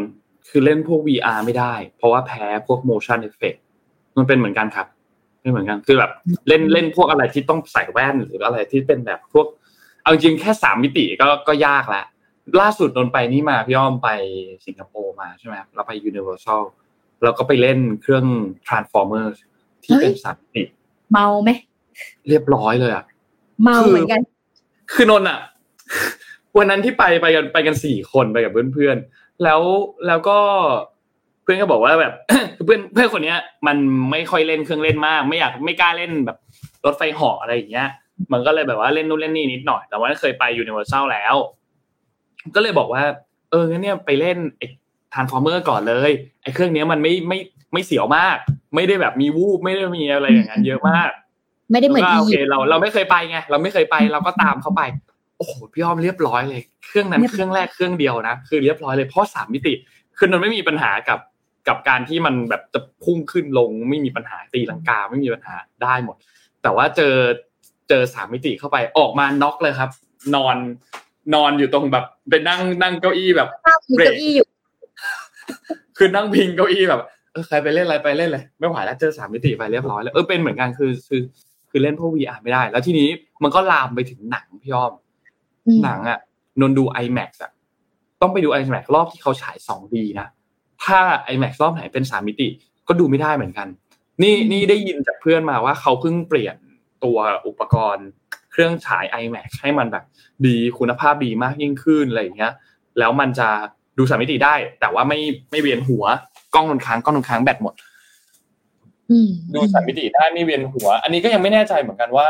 คือเล่นพวก VR ไม่ได้เพราะว่าแพ้พวก motion effect มันเป็นเหมือนกันครับไม่เหมือนกันคือแบบเล่นพวกอะไรที่ต้องใส่แว่นหรืออะไรที่เป็นแบบพวกเอาจริงแค่3มิติก็ยากแล้ว ล่าสุดนนไปนี่มาพี่อ้อมไปสิงคโปร์มาใช่ไหมเราไป Universal เราก็ไปเล่นเครื่อง Transformers ที่เป็นสัตว์นี่เมาไหมเรียบร้อยเลยอ่ะเมาเหมือนกันคือนนอ่ะวันนั้นที่ไปกัน4คนไปกับเพื่อนๆแล้วก็เพื่อนก็บอกว่าแบบ เพื่อนคนเนี้ยมันไม่ค่อยเล่นเครื่องเล่นมากไม่กล้าเล่นแบบรถไฟเหาะอะไรอย่างเงี้ยมันก็เลยแบบว่าเล่นนู่นเล่นนี่นิดหน่อยแต่ว่าเคยไป Universal แล้วก็เลยบอกว่าเอองั้นเนี่ยไปเล่นไอ้ Transformer ก่อนเลยไอ้เครื่องเนี้ยมันไม่เสียวมากไม่ได้แบบมีวูบไม่ได้มีอะไรอย่างนั้นเยอะมากไม่ได้เหมือนที่โอเคเราไม่เคยไปไงเราไม่เคยไปเราก็ตามเขาไปโอ้โหพี่อ้อมเรียบร้อยเลยเครื่องนั้นเครื่องแรกเครื่องเดียวนะคือเรียบร้อยเลยเพราะ3มิติคือมันไม่มีปัญหากับการที่มันแบบจะพุ่งขึ้นลงไม่มีปัญหาตีลังกาไม่มีปัญหาได้หมดแต่ว่าเจอ3มิติเข้าไปออกมาน็อกเลยครับนอนอยู่ตรงแบบเป็นนั่งเก้าอี้แบบเก้าอี้อยู่คือนั่งพิงเก้าอี้แบบใครไปเล่นอะไรไปเล่นเลยไม่ไหวแล้วเจอ3มิติไปเรียบร้อยแล้วเป็นเหมือนกันคือเล่นพวก VR ไม่ได้แล้วทีนี้มันก็ลามไปถึงหนังพี่อ้อมหนังอ่ะนนดู IMAX อ่ะต้องไปดู IMAX รอบที่เขาฉาย 2D นะถ้า IMAX รอบไหนเป็น3มิติก็ดูไม่ได้เหมือนกันนี่ได้ยินจากเพื่อนมาว่าเขาเพิ่งเปลี่ยนตัวอุปกรณ์เครื่องฉาย IMAX ให้มันแบบดีคุณภาพดีมากยิ่งขึ้นอะไรอย่างเงี้ยแล้วมันจะดู3มิติได้แต่ว่าไม่เวียนหัวกล้องนนค้างแบตหมดดู3มิติได้ไม่เวียนหัวอันนี้ก็ยังไม่แน่ใจเหมือนกันว่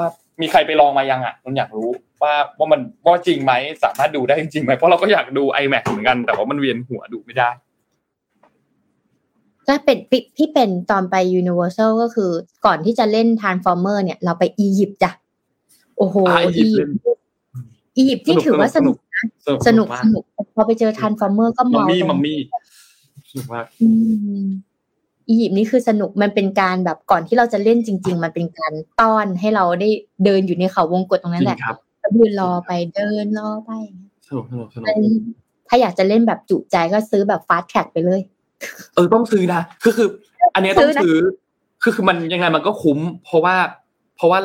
ามีใครไปลองมายังอ่ะนนอยากรู้ว่ามันว่าจริงไหมสามารถดูได้จริงไหมเพราะเราก็อยากดู IMAX เหมือนกันแต่ว่ามันเวียนหัวดูไม่ได้ก็เป็นพี่เป็นตอนไป Universal ก็คือก่อนที่จะเล่น Transformer เนี่ยเราไปอียิปต์จ้ะโอ้โหอียิปต์ที่ถือว่าสนุกพอไปเจอ Transformer ก็เมามัมมี่สนุกมากอียิปต์นี่คือสนุกมันเป็นการแบบก่อนที่เราจะเล่นจริงๆมันเป็นการต้อนให้เราได้เดินอยู่ในเขาวงกตตรงนั้นแหละเดินรอไปเดินรอไปสนุกถ้าอยากจะเล่นแบบจุใจก็ซื้อแบบ Fast Track ไปเลยต้องซื้อนะคืออันนี้ต้องซื้อคือมันยังไงมันก็คุ้มเพราะว่า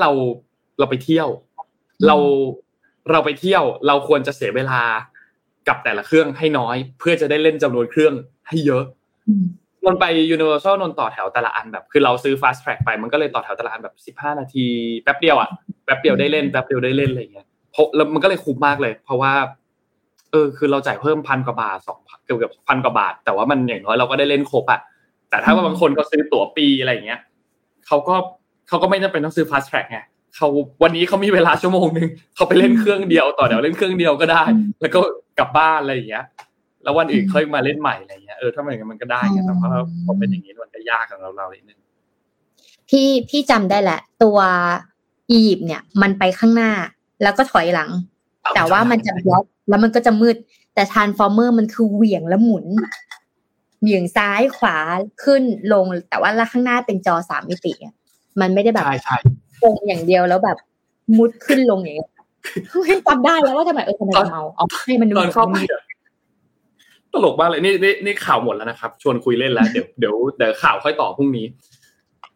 เราไปเที่ยวเราไปเที่ยวเราควรจะเสียเวลากับแต่ละเครื่องให้น้อยเพื่อจะได้เล่นจำนวนเครื่องให้เยอะนนไป Universal นนต่อแถวแต่ละอันแบบคือเราซื้อ Fast Track ไปมันก็เลยต่อแถวแต่ละอันแบบ15นาทีแป๊บเดียวอ่ะแป๊บเดียวได้เล่นอะไรอย่างเงี้ยเพราะแล้วมันก็เลยคุ้มมากเลยเพราะว่าคือเราจ่ายเพิ่ม 1,000 กว่าบาท 2,000 เกือบ 1,000 กว่าบาทแต่ว่ามันอย่างน้อยเราก็ได้เล่นครบอ่ะแต่ถ้าว่าบางคนก็ซื้อตั๋วปีอะไรอย่างเงี้ยเค้าก็ไม่จำเป็นต้องซื้อ Fast Track ไงเขาวันนี้เขามีเวลาชั่วโมงนึงเขาไปเล่นเครื่องเดียวต่อเดี๋ยวเล่นเครื่องเดียวก็ได้แล้วก็กลับบ้านอะไรอย่างเงี้ยแล้ววันอื่นค่อยมาเล่นใหม่อะไรเงี้ยถ้ามันอย่างนั้นมันก็ได้ไงแต่ว่าพอเป็นอย่างงี้มันก็ยากกับเรานิดนึงพี่จำได้แหละตัวอียิปต์เนี่ยมันไปข้างหน้าแล้วก็ถอยหลังแต่ว่ามันจะบล็อกแล้วมันก็จะมืดแต่ Transformer มันคือเหวี่ยงแล้วหมุนเหวี่ยงซ้ายขวาขึ้นลงแต่ว่าข้างหน้าเป็นจอ3มิติมันไม่ได้แบบตรงอย่างเดียวแล้วแบบมุดขึ้นลงอย่างเงี้ยจำได้แล้วว่าทำไมเมาเอาให้มันดูตลกมากเลยนี่ข่าวหมดแล้วนะครับชวนคุยเล่นแล้วเดี๋ยวข่าวค่อยต่อพรุ่งนี้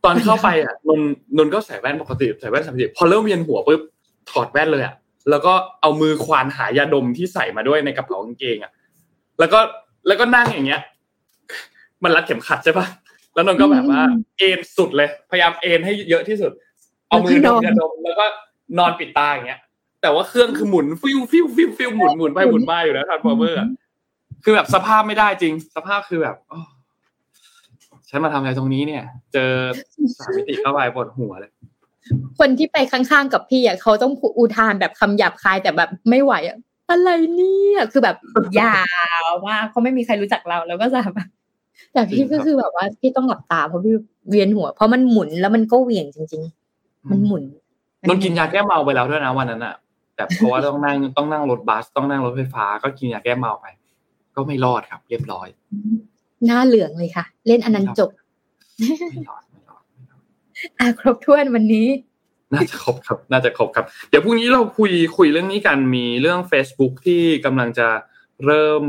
ตอนเข้าไปอ่ะนนก็ใส่แว่นปกติใส่แว่นสัมผัสพอเริ่มเวียนหัวปุ๊บถอดแว่นเลยอ่ะแล้วก็เอามือควานหายาดมที่ใส่มาด้วยในกระเป๋ากางเกงอ่ะแล้วก็นั่งอย่างเงี้ยมันรัดเข็มขัดใช่ป่ะแล้วนนก็แบบว่าเอนสุดเลยพยายามเอนให้เยอะที่สุดเอามือดมยาดมแล้วก็นอนปิดตาอย่างเงี้ยแต่ว่าเครื่องคือหมุนฟิวหมุนไปหมุนมาอยู่แล้วTransformerคือแบบสภาพไม่ได้จริงสภาพคือแบบฉันมาทำอะไรตรงนี้เนี่ยเจอ3มิติเข้าไปปวดหัวเลยคนที่ไปข้างๆกับพี่อ่ะเขาต้องอุทานแบบคำหยาบคายแต่แบบไม่ไหวอ่ะอะไรเนี่ยคือแบบยาวมากเขาไม่มีใครรู้จักเราแล้วก็จะแบบแต่พี่ก็คือแบบว่าพี่ต้องหลับตาเพราะพี่เวียนหัวเพราะมันหมุนแล้วมันก็เหวี่ยงจริงๆมันหมุนนนกินยาแก้เมาไปแล้วด้วยนะวันนั้นอ่ะแต่เพราะว่าต้องนั่งรถบัสต้องนั่งรถไฟฟ้าก็กินยาแก้เมาไปก็ไม่รอดครับเรียบร้อยหน้าเหลืองเลยค่ะเล่นอันนั้นจบครบถ้วนวันนี้น่าจะครบครับเดี๋ยวพรุ่งนี้เราคุยเรื่องนี้กันมีเรื่อง Facebook ที่กำลังจะเริ่ม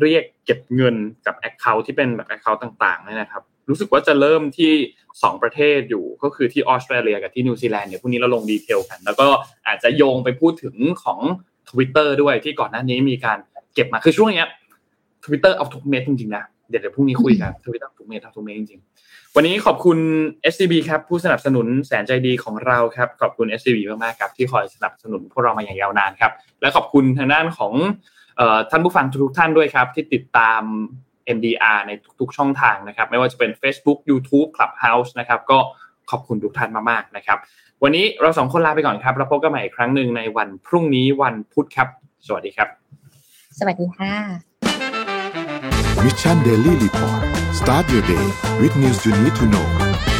เรียกเก็บเงินกับ account ที่เป็นแบบ account ต่างๆเนี่ยนะครับรู้สึกว่าจะเริ่มที่2ประเทศอยู่ก็คือที่ออสเตรเลียกับที่นิวซีแลนด์เดี๋ยวพรุ่งนี้เราลงดีเทลกันแล้วก็อาจจะโยงไปพูดถึงของ Twitter ด้วยที่ก่อนหน้านี้มีการเก็บมาคือช่วงเนี้ย Twitter เอาทุกเม็ดจริงๆนะเดี๋ยวพรุ่งนี้คุยกัน Twitter ทุกเม็ดจริงๆวันนี้ขอบคุณ SCB ครับผู้สนับสนุนแสนใจดีของเราครับขอบคุณ SCB มากๆครับที่คอยสนับสนุนพวกเรามาอย่างยาวนานครับและขอบคุณทางด้านของท่านผู้ฟังทุกท่านด้วยครับที่ติดตาม MDR ในทุกๆช่องทางนะครับไม่ว่าจะเป็น Facebook YouTube Clubhouse นะครับก็ขอบคุณทุกท่านมากๆนะครับวันนี้เรา2คนลาไปก่อนครับแล้วพบกันใหม่อีกครั้งนึงในวันพรุ่งนี้วันพุธครับสวัสดีครับสวัสดีค่ะ Mission Daily Report Start your day with news you need to know